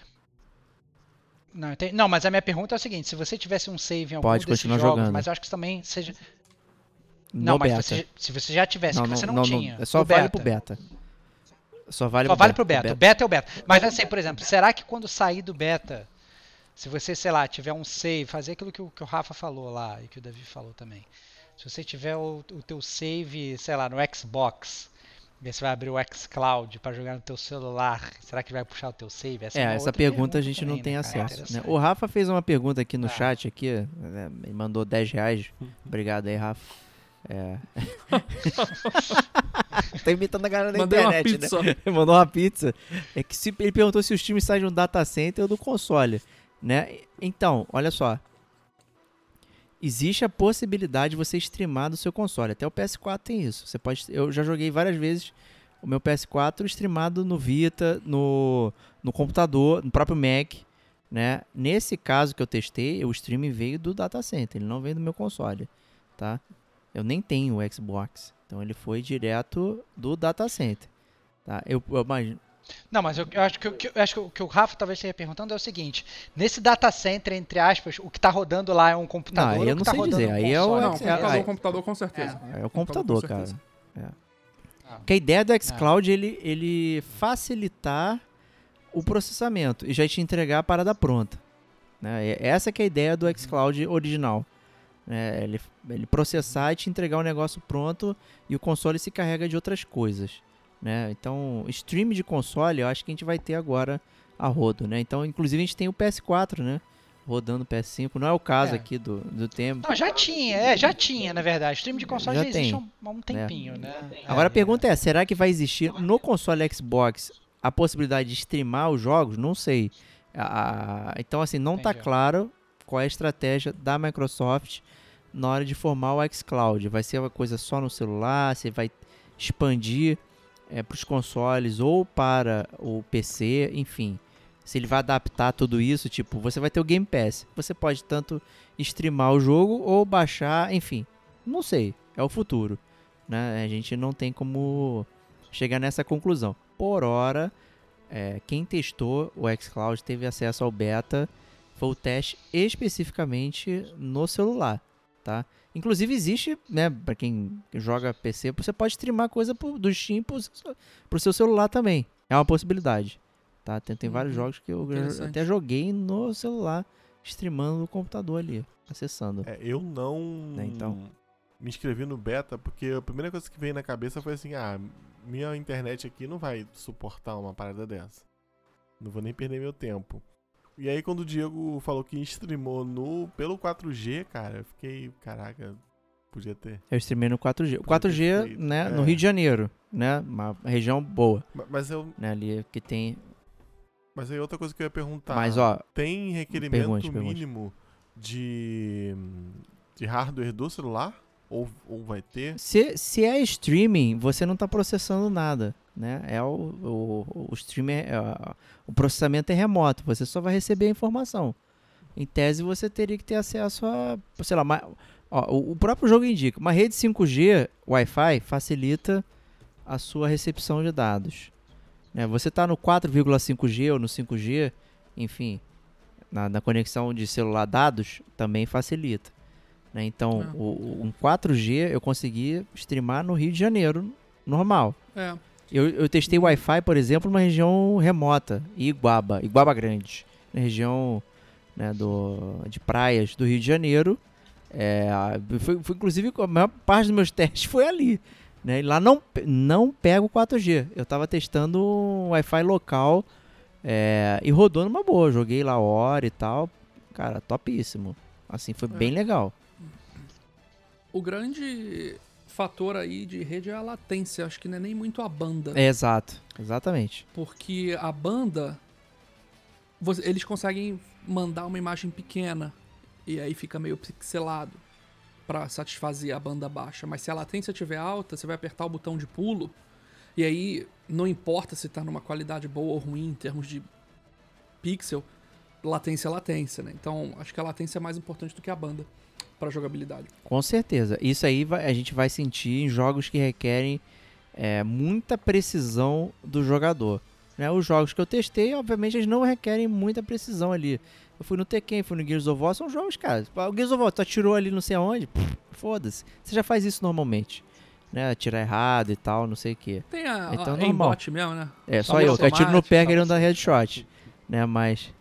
Não, entendi. Não, mas a minha pergunta é o seguinte, se você tivesse um save em algum Pode desses jogos, jogando. mas eu acho que isso também seja... Não, no mas você, se você já tivesse, não, que você não, não tinha. Não, só vale beta. pro beta. Só vale, só pro, vale beta. pro beta. O beta é o beta. Mas assim, por exemplo, será que quando sair do beta, se você, sei lá, tiver um save, fazer aquilo que o, que o Rafa falou lá e que o Davi falou também, se você tiver o, o teu save, sei lá, no Xbox... Você vai abrir o xCloud para jogar no teu celular. Será que vai puxar o teu save? Essa é, é essa pergunta a gente também, não tem, né, acesso. Né? O Rafa fez uma pergunta aqui no ah. chat, aqui, né? Me mandou dez reais. Obrigado aí, Rafa. É. Tô imitando a galera da Mandei internet, né? Mandou uma pizza. É que se, ele perguntou se os times saem de um data center ou do console, né? Então, olha só. Existe a possibilidade de você streamar do seu console. Até o P S quatro tem isso. Você pode, eu já joguei várias vezes o meu P S quatro streamado no Vita, no, no computador, no próprio Mac, né? Nesse caso que eu testei, o streaming veio do data center, ele não veio do meu console, tá? Eu nem tenho o Xbox, então ele foi direto do data center, tá? Eu, eu imagino... Não, mas eu, eu, acho que, eu, eu acho que o que o Rafa talvez esteja perguntando é o seguinte, nesse data center, entre aspas, o que está rodando lá é um computador? Não, eu não sei dizer, aí é o computador, computador com certeza. É o computador, cara. É. Ah, porque a ideia do xCloud é ele, ele facilitar o processamento e já te entregar a parada pronta, né? Essa que é a ideia do xCloud original, né? Ele, ele processar e te entregar o negócio pronto e o console se carrega de outras coisas. né? Então, stream de console, eu acho que a gente vai ter agora a rodo, né? Então, inclusive, a gente tem o P S quatro, né? Rodando o P S cinco. Não é o caso é. aqui do, do tempo. Não, já tinha, é, já tinha, na verdade. Stream de console já, já existe há um, um tempinho, é. né? Agora é, a pergunta é. é, será que vai existir no console Xbox a possibilidade de streamar os jogos? Não sei. Ah, então, assim, não Entendi. tá claro qual é a estratégia da Microsoft na hora de formar o xCloud. Vai ser uma coisa só no celular? Você vai expandir é, para os consoles ou para o P C? Enfim, se ele vai adaptar tudo isso, tipo, você vai ter o Game Pass. Você pode tanto streamar o jogo ou baixar, enfim. Não sei, é o futuro, né? A gente não tem como chegar nessa conclusão. Por hora, é, quem testou o xCloud teve acesso ao beta. Foi o teste especificamente no celular, tá? Inclusive existe, né, para quem joga P C, você pode streamar coisa pro, do Steam pro, pro seu celular também. É uma possibilidade, tá? Tem, tem hum, vários jogos que eu até joguei no celular, streamando no computador ali, acessando. É, eu não é, então. me inscrevi no beta, porque a primeira coisa que veio na cabeça foi assim, ah, minha internet aqui não vai suportar uma parada dessa. Não vou nem perder meu tempo. E aí quando o Diego falou que streamou no, pelo quatro G, cara, eu fiquei, caraca, podia ter. Eu streamei no quatro G. O quatro G, né, é. no Rio de Janeiro, né, uma região boa. Mas eu... Né, ali que tem... Mas aí outra coisa que eu ia perguntar. Mas, ó... Tem requerimento pergunte, mínimo pergunte. De, de hardware do celular? Ou, ou vai ter? Se, se é streaming, você não tá processando nada. Né? É o, o, o streamer, é, o processamento é remoto, você só vai receber a informação. Em tese, você teria que ter acesso a, sei lá, uma, ó, o próprio jogo indica, uma rede cinco G Wi-Fi facilita a sua recepção de dados, né? Você está no quatro vírgula cinco G ou no cinco G, enfim, na, na conexão de celular dados também facilita, né? Então, é. o, um quatro G eu consegui streamar no Rio de Janeiro normal. É. Eu, eu testei Wi-Fi, por exemplo, numa região remota, Iguaba, Iguaba Grande, na região, né, do, de praias do Rio de Janeiro. É, foi, foi, inclusive, a maior parte dos meus testes foi ali, né? E lá não, não pega o quatro G. Eu estava testando um Wi-Fi local é, e rodou numa boa. Joguei lá Ori e tal. Cara, topíssimo. Assim, foi é. bem legal. O grande... fator aí de rede é a latência, acho que não é nem muito a banda. É, exato, exatamente. Porque a banda, você, eles conseguem mandar uma imagem pequena e aí fica meio pixelado para satisfazer a banda baixa. Mas se a latência estiver alta, você vai apertar o botão de pulo e aí não importa se tá numa qualidade boa ou ruim em termos de pixel, latência é latência, né? Então acho que a latência é mais importante do que a banda para jogabilidade. Com certeza. Isso aí vai, a gente vai sentir em jogos que requerem é, muita precisão do jogador, né? Os jogos que eu testei, obviamente, eles não requerem muita precisão ali. Eu fui no Tekken, fui no Gears of War, são jogos, cara. O Gears of War, tu atirou ali não sei aonde, pff, foda-se. Você já faz isso normalmente, né? Atirar errado e tal, não sei o que. Tem a, então, a aimbot mesmo, né? É, só, só eu, que atiro no pé querendo dar headshot, né? Mas...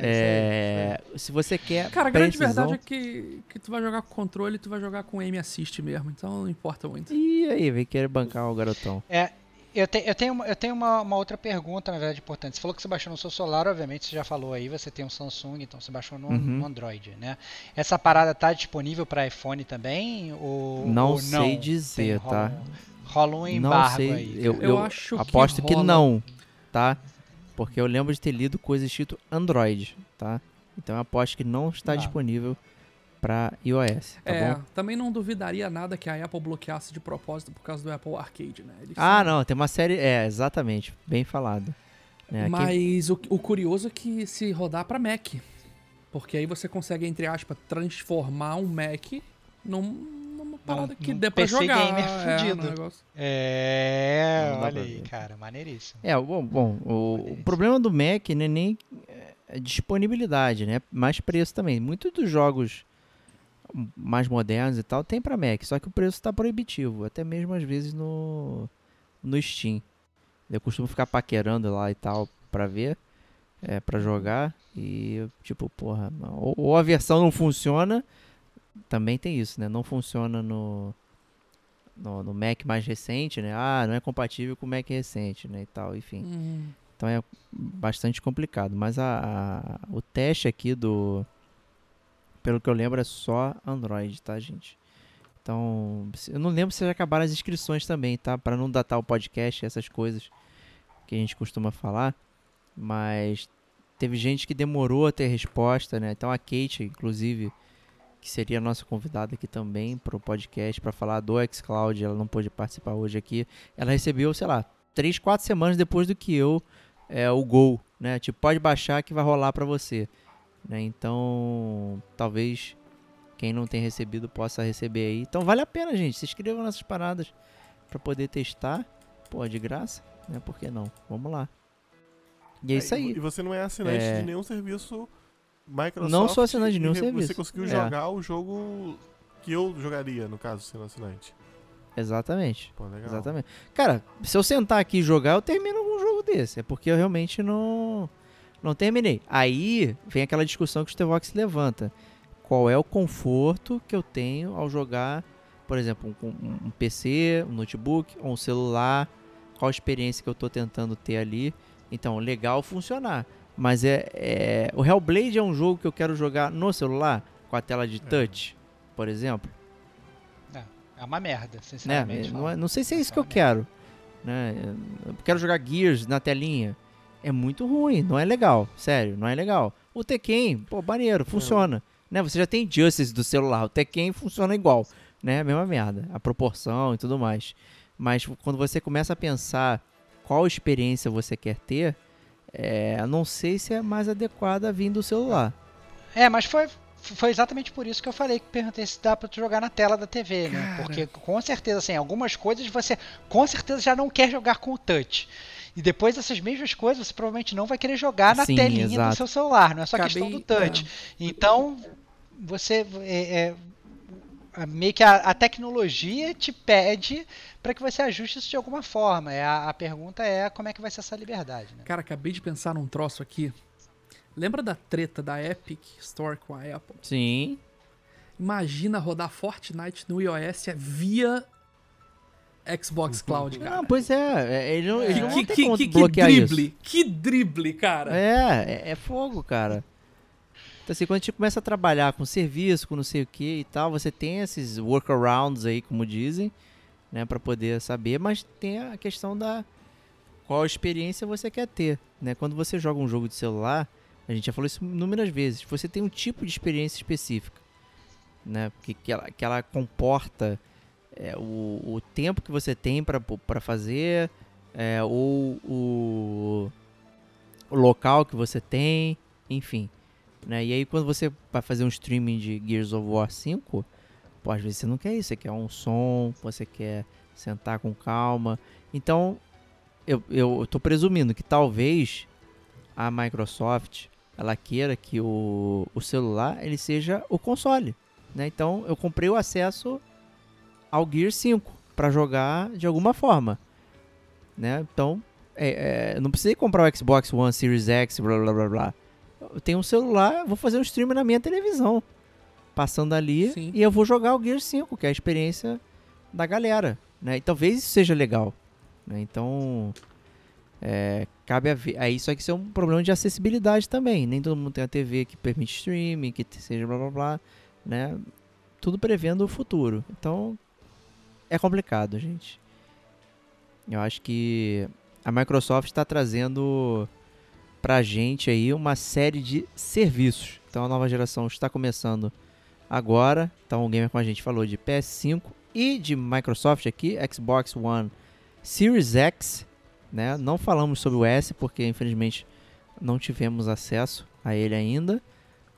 É, se você quer. Cara, a grande precisão... verdade é que, que tu vai jogar com controle, tu vai jogar com aim assist mesmo, então não importa muito. E aí, vem querer bancar o garotão. É, eu, te, eu tenho, eu tenho uma, uma outra pergunta, na verdade, importante. Você falou que você baixou no seu celular, obviamente, você já falou aí, você tem um Samsung, então você baixou no, uhum. no Android, né? Essa parada tá disponível para iPhone também? Ou não? Ou sei não? dizer, tem, tá? Rola, rola um embargo não sei. aí. Eu, eu, eu acho aposto que, rola... que não, tá? Porque eu lembro de ter lido coisa escrito Android, tá? Então eu aposto que não está ah. disponível para iOS, tá é, bom? Também não duvidaria nada que a Apple bloqueasse de propósito por causa do Apple Arcade, né? Eles ah, sempre... não, tem uma série... É, exatamente, bem falado. É, Mas quem... o, o curioso é que se rodar para Mac, porque aí você consegue, entre aspas, transformar um Mac num... parada que dê pra P C jogar. Gamer é, fudido. É, é olha aí, cara, maneiríssimo. É, bom, bom o, o problema do Mac não é nem é disponibilidade, né? Mas preço também. Muitos dos jogos mais modernos e tal tem pra Mac, só que o preço tá proibitivo, até mesmo às vezes no, no Steam. Eu costumo ficar paquerando lá e tal pra ver, é, pra jogar e tipo, porra, não. Ou, ou a versão não funciona. Também tem isso, né? Não funciona no, no, no Mac mais recente, né? Ah, não é compatível com o Mac recente, né? E tal, enfim. Uhum. Então é bastante complicado. Mas a, a, o teste aqui do... Pelo que eu lembro, é só Android, tá, gente? Então, eu não lembro se já acabaram as inscrições também, tá? Pra não datar o podcast, essas coisas que a gente costuma falar. Mas teve gente que demorou a ter resposta, né? Então a Kate, inclusive, que seria a nossa convidada aqui também para o podcast, para falar do xCloud, ela não pôde participar hoje aqui. Ela recebeu, sei lá, três, quatro semanas depois do que eu, é, o Gol, né? Tipo, pode baixar que vai rolar para você. Né? Então, talvez quem não tem recebido possa receber aí. Então vale a pena, gente. Se inscrevam nessas paradas para poder testar. Pô, de graça, né? Por que não? Vamos lá. E é isso aí. E você não é assinante é... de nenhum serviço Microsoft. Não sou assinante de nenhum você serviço. Você conseguiu jogar é. o jogo que eu jogaria, no caso, sendo assinante. Exatamente. Pô, legal. Exatamente. Cara, se eu sentar aqui e jogar, eu termino um jogo desse. É porque eu realmente não, não terminei. Aí vem aquela discussão que o Stevox levanta. Qual é o conforto que eu tenho ao jogar, por exemplo, um, um P C, um notebook ou um celular? Qual a experiência que eu estou tentando ter ali? Então, legal funcionar. Mas é, é... o Hellblade é um jogo que eu quero jogar no celular, com a tela de touch, é. por exemplo. É, é uma merda, sinceramente. Né? Não, não sei se é isso é que eu merda. quero. Né? Eu quero jogar Gears na telinha. É muito ruim, não é legal. Sério, não é legal. O Tekken, pô, maneiro, funciona. É. Né? Você já tem Justice do celular, o Tekken funciona igual. Né? A mesma merda, a proporção e tudo mais. Mas quando você começa a pensar qual experiência você quer ter, é, não sei se é mais adequada vindo do celular. É, mas foi, foi exatamente por isso que eu falei, que perguntei se dá pra tu jogar na tela da T V, né? Cara. Porque com certeza, assim, algumas coisas você com certeza já não quer jogar com o touch. E depois dessas mesmas coisas, você provavelmente não vai querer jogar na Sim, telinha exato. do seu celular, não é só Acabei, questão do touch. É. Então, você... É, é, meio que a, a tecnologia te pede para que você ajuste isso de alguma forma. A, a pergunta é como é que vai ser essa liberdade, né? Cara, acabei de pensar num troço aqui. Lembra da treta da Epic Store com a Apple? Sim. Imagina rodar Fortnite no iOS via Xbox Cloud, cara. Não, pois é. Ele não, é. Ele não que, tem que, que, que drible, isso. que drible, cara. É, é, é fogo, cara. Então, assim, quando a gente começa a trabalhar com serviço, com não sei o que e tal, você tem esses workarounds aí, como dizem, né, para poder saber, mas tem a questão da qual experiência você quer ter, né? Quando você joga um jogo de celular, a gente já falou isso inúmeras vezes, você tem um tipo de experiência específica, né, que, que, ela, que ela comporta é, o, o tempo que você tem para fazer, é, ou o, o local que você tem, enfim... Né? E aí quando você vai fazer um streaming de Gears of War cinco, pô, às vezes você não quer isso, você quer um som, você quer sentar com calma. Então, eu, eu tô presumindo que talvez a Microsoft, ela queira que o, o celular, ele seja o console, né? Então, eu comprei o acesso ao Gears cinco para jogar de alguma forma, né? Então, é, é, não precisei comprar o Xbox One Series X, blá blá blá blá. Eu tenho um celular, vou fazer um stream na minha televisão, passando ali, Sim. e eu vou jogar o Gears cinco, que é a experiência da galera, né? E talvez isso seja legal, né? Então, é, cabe a ver. Aí, só que isso é um problema de acessibilidade também. Nem todo mundo tem a T V que permite streaming, que seja blá blá blá, né? Tudo prevendo o futuro. Então, é complicado, gente. Eu acho que a Microsoft está trazendo... pra gente aí uma série de serviços. Então a nova geração está começando agora. Então o Gamer com a gente falou de P S cinco e de Microsoft aqui, Xbox One Series X, né? Não falamos sobre o S porque infelizmente não tivemos acesso a ele ainda,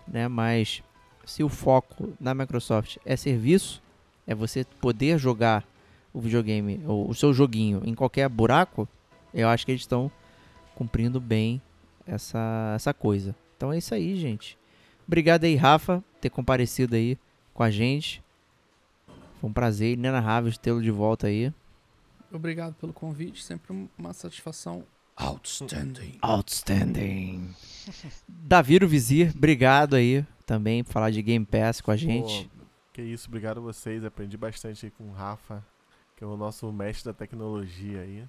né? Mas se o foco na Microsoft é serviço, é você poder jogar o videogame ou o seu joguinho em qualquer buraco, eu acho que eles estão cumprindo bem Essa, essa coisa. Então é isso aí, gente. Obrigado aí, Rafa, por ter comparecido aí com a gente. Foi um prazer, inenarrável tê-lo de volta aí. Obrigado pelo convite, sempre uma satisfação. Outstanding. Outstanding. Davi o Vizir, obrigado aí também por falar de Game Pass com a gente. Pô, que isso, obrigado a vocês. Aprendi bastante aí com o Rafa. que é o nosso mestre da tecnologia aí.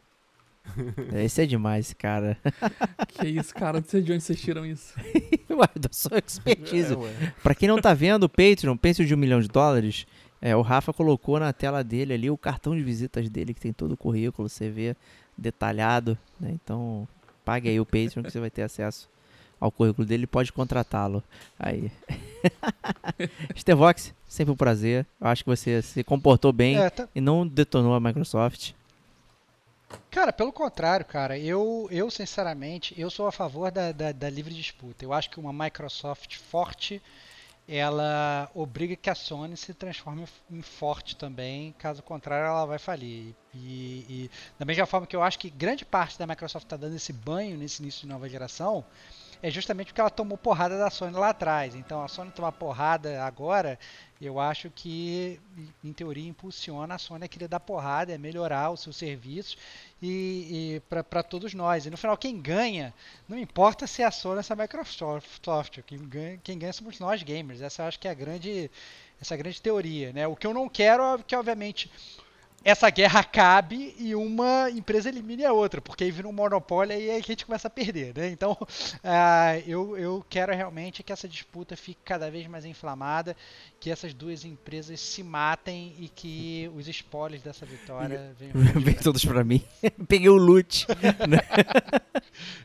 Esse é demais, cara. Que isso, cara, não sei de onde vocês tiram isso. Ué, eu sou expertise. É, pra quem não tá vendo, o Patreon, Patreon de um milhão de dólares, é, o Rafa colocou na tela dele ali o cartão de visitas dele, que tem todo o currículo, você vê detalhado, né? Então pague aí o Patreon que você vai ter acesso ao currículo dele, pode contratá-lo aí. Estevox, sempre um prazer. Eu acho que você se comportou bem é, tá... e não detonou a Microsoft. Cara, pelo contrário, cara, eu, eu sinceramente, eu sou a favor da, da, da livre disputa. Eu acho que uma Microsoft forte, ela obriga que a Sony se transforme em forte também, caso contrário ela vai falir. E, e da mesma forma que eu acho que grande parte da Microsoft está dando esse banho nesse início de nova geração, é justamente porque ela tomou porrada da Sony lá atrás. Então a Sony tomar porrada agora, eu acho que, em teoria, impulsiona a Sony a querer dar porrada, é melhorar os seus serviços e, e para todos nós. E no final, quem ganha, não importa se é a Sony ou se é a Microsoft, quem ganha, quem ganha somos nós gamers. Essa eu acho que é a grande, essa grande teoria, né? O que eu não quero é que, obviamente, essa guerra acabe e uma empresa elimine a outra, porque aí vira um monopólio e aí a gente começa a perder, né? Então, uh, eu, eu quero realmente que essa disputa fique cada vez mais inflamada, que essas duas empresas se matem e que os spoilers dessa vitória venham. Vem todos pra mim. Peguei o loot.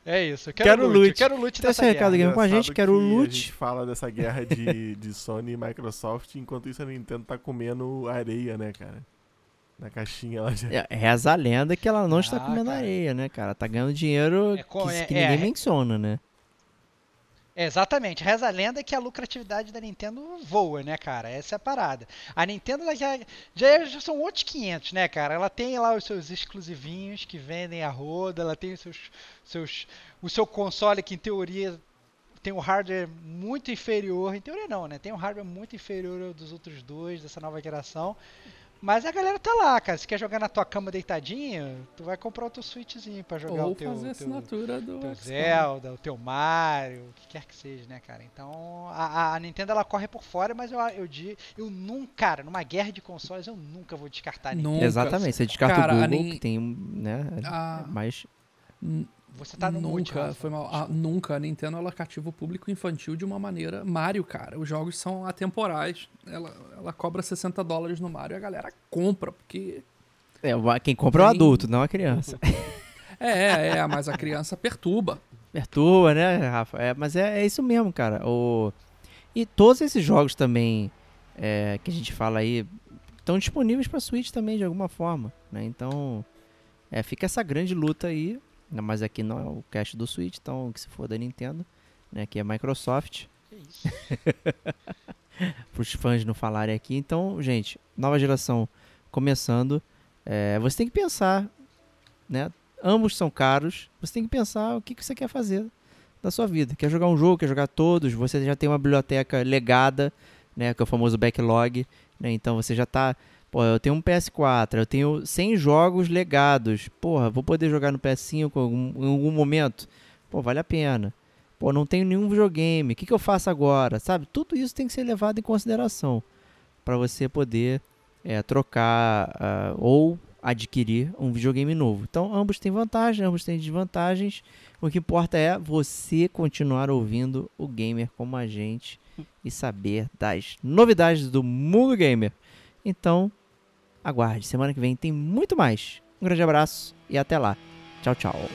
É isso, eu quero o loot. Quero o loot dessa guerra. Tem esse recado com a gente, quero o loot. A gente fala dessa guerra de, de Sony e Microsoft, enquanto isso a Nintendo tá comendo areia, né, cara? Na caixinha lá já. É, reza a lenda que ela não ah, está comendo cara. areia, né, cara? Tá ganhando dinheiro é, que, é, que ninguém é, menciona, né? É, exatamente. Reza a lenda que a lucratividade da Nintendo voa, né, cara? Essa é a parada. A Nintendo ela já, já, já são outros quinhentos, né, cara? Ela tem lá os seus exclusivinhos que vendem a roda, ela tem os seus, seus, o seu console que, em teoria, tem um hardware muito inferior. Em teoria não, né? Tem um hardware muito inferior dos outros dois, dessa nova geração. Mas a galera tá lá, cara. Se quer jogar na tua cama deitadinha, tu vai comprar outro Switchzinho pra jogar Ou o teu, fazer a assinatura teu, do teu Zelda, o teu Mario, o que quer que seja, né, cara? Então, a, a Nintendo, ela corre por fora, mas eu, eu, eu, eu nunca, cara, numa guerra de consoles, eu nunca vou descartar a Nintendo. Exatamente, você descarta cara, o Google, Ni... que tem, né, a... mais... Você tá no nunca, monte, Rafa, foi mal. A, nunca, a Nintendo, ela cativa o público infantil de uma maneira... Mario, cara, os jogos são atemporais. Ela, ela cobra sessenta dólares no Mario e a galera compra, porque... É, quem compra é o adulto, não a criança. É, é, mas a criança perturba. Perturba, né, Rafa? É, mas é, é isso mesmo, cara. O... E todos esses jogos também é, que a gente fala aí estão disponíveis pra Switch também, de alguma forma, né? Então, é, fica essa grande luta aí. Mas aqui não é o cast do Switch, então que se for da Nintendo, né? Aqui é Microsoft. Que isso? Para os fãs não falarem aqui. Então, gente, nova geração começando. É, você tem que pensar, né? Ambos são caros. Você tem que pensar o que, que você quer fazer da sua vida. Quer jogar um jogo, quer jogar todos. Você já tem uma biblioteca legada, né? Que é o famoso backlog, né? Então você já está... Pô, eu tenho um P S quatro, eu tenho cem jogos legados. Porra, vou poder jogar no P S cinco em algum momento? Pô, vale a pena. Pô, não tenho nenhum videogame. O que, que eu faço agora? Sabe? Tudo isso tem que ser levado em consideração para você poder é, trocar uh, ou adquirir um videogame novo. Então, ambos têm vantagens, ambos têm desvantagens. O que importa é você continuar ouvindo o gamer como a gente e saber das novidades do mundo gamer. Então, aguarde. Semana que vem tem muito mais. Um grande abraço e até lá. Tchau, tchau.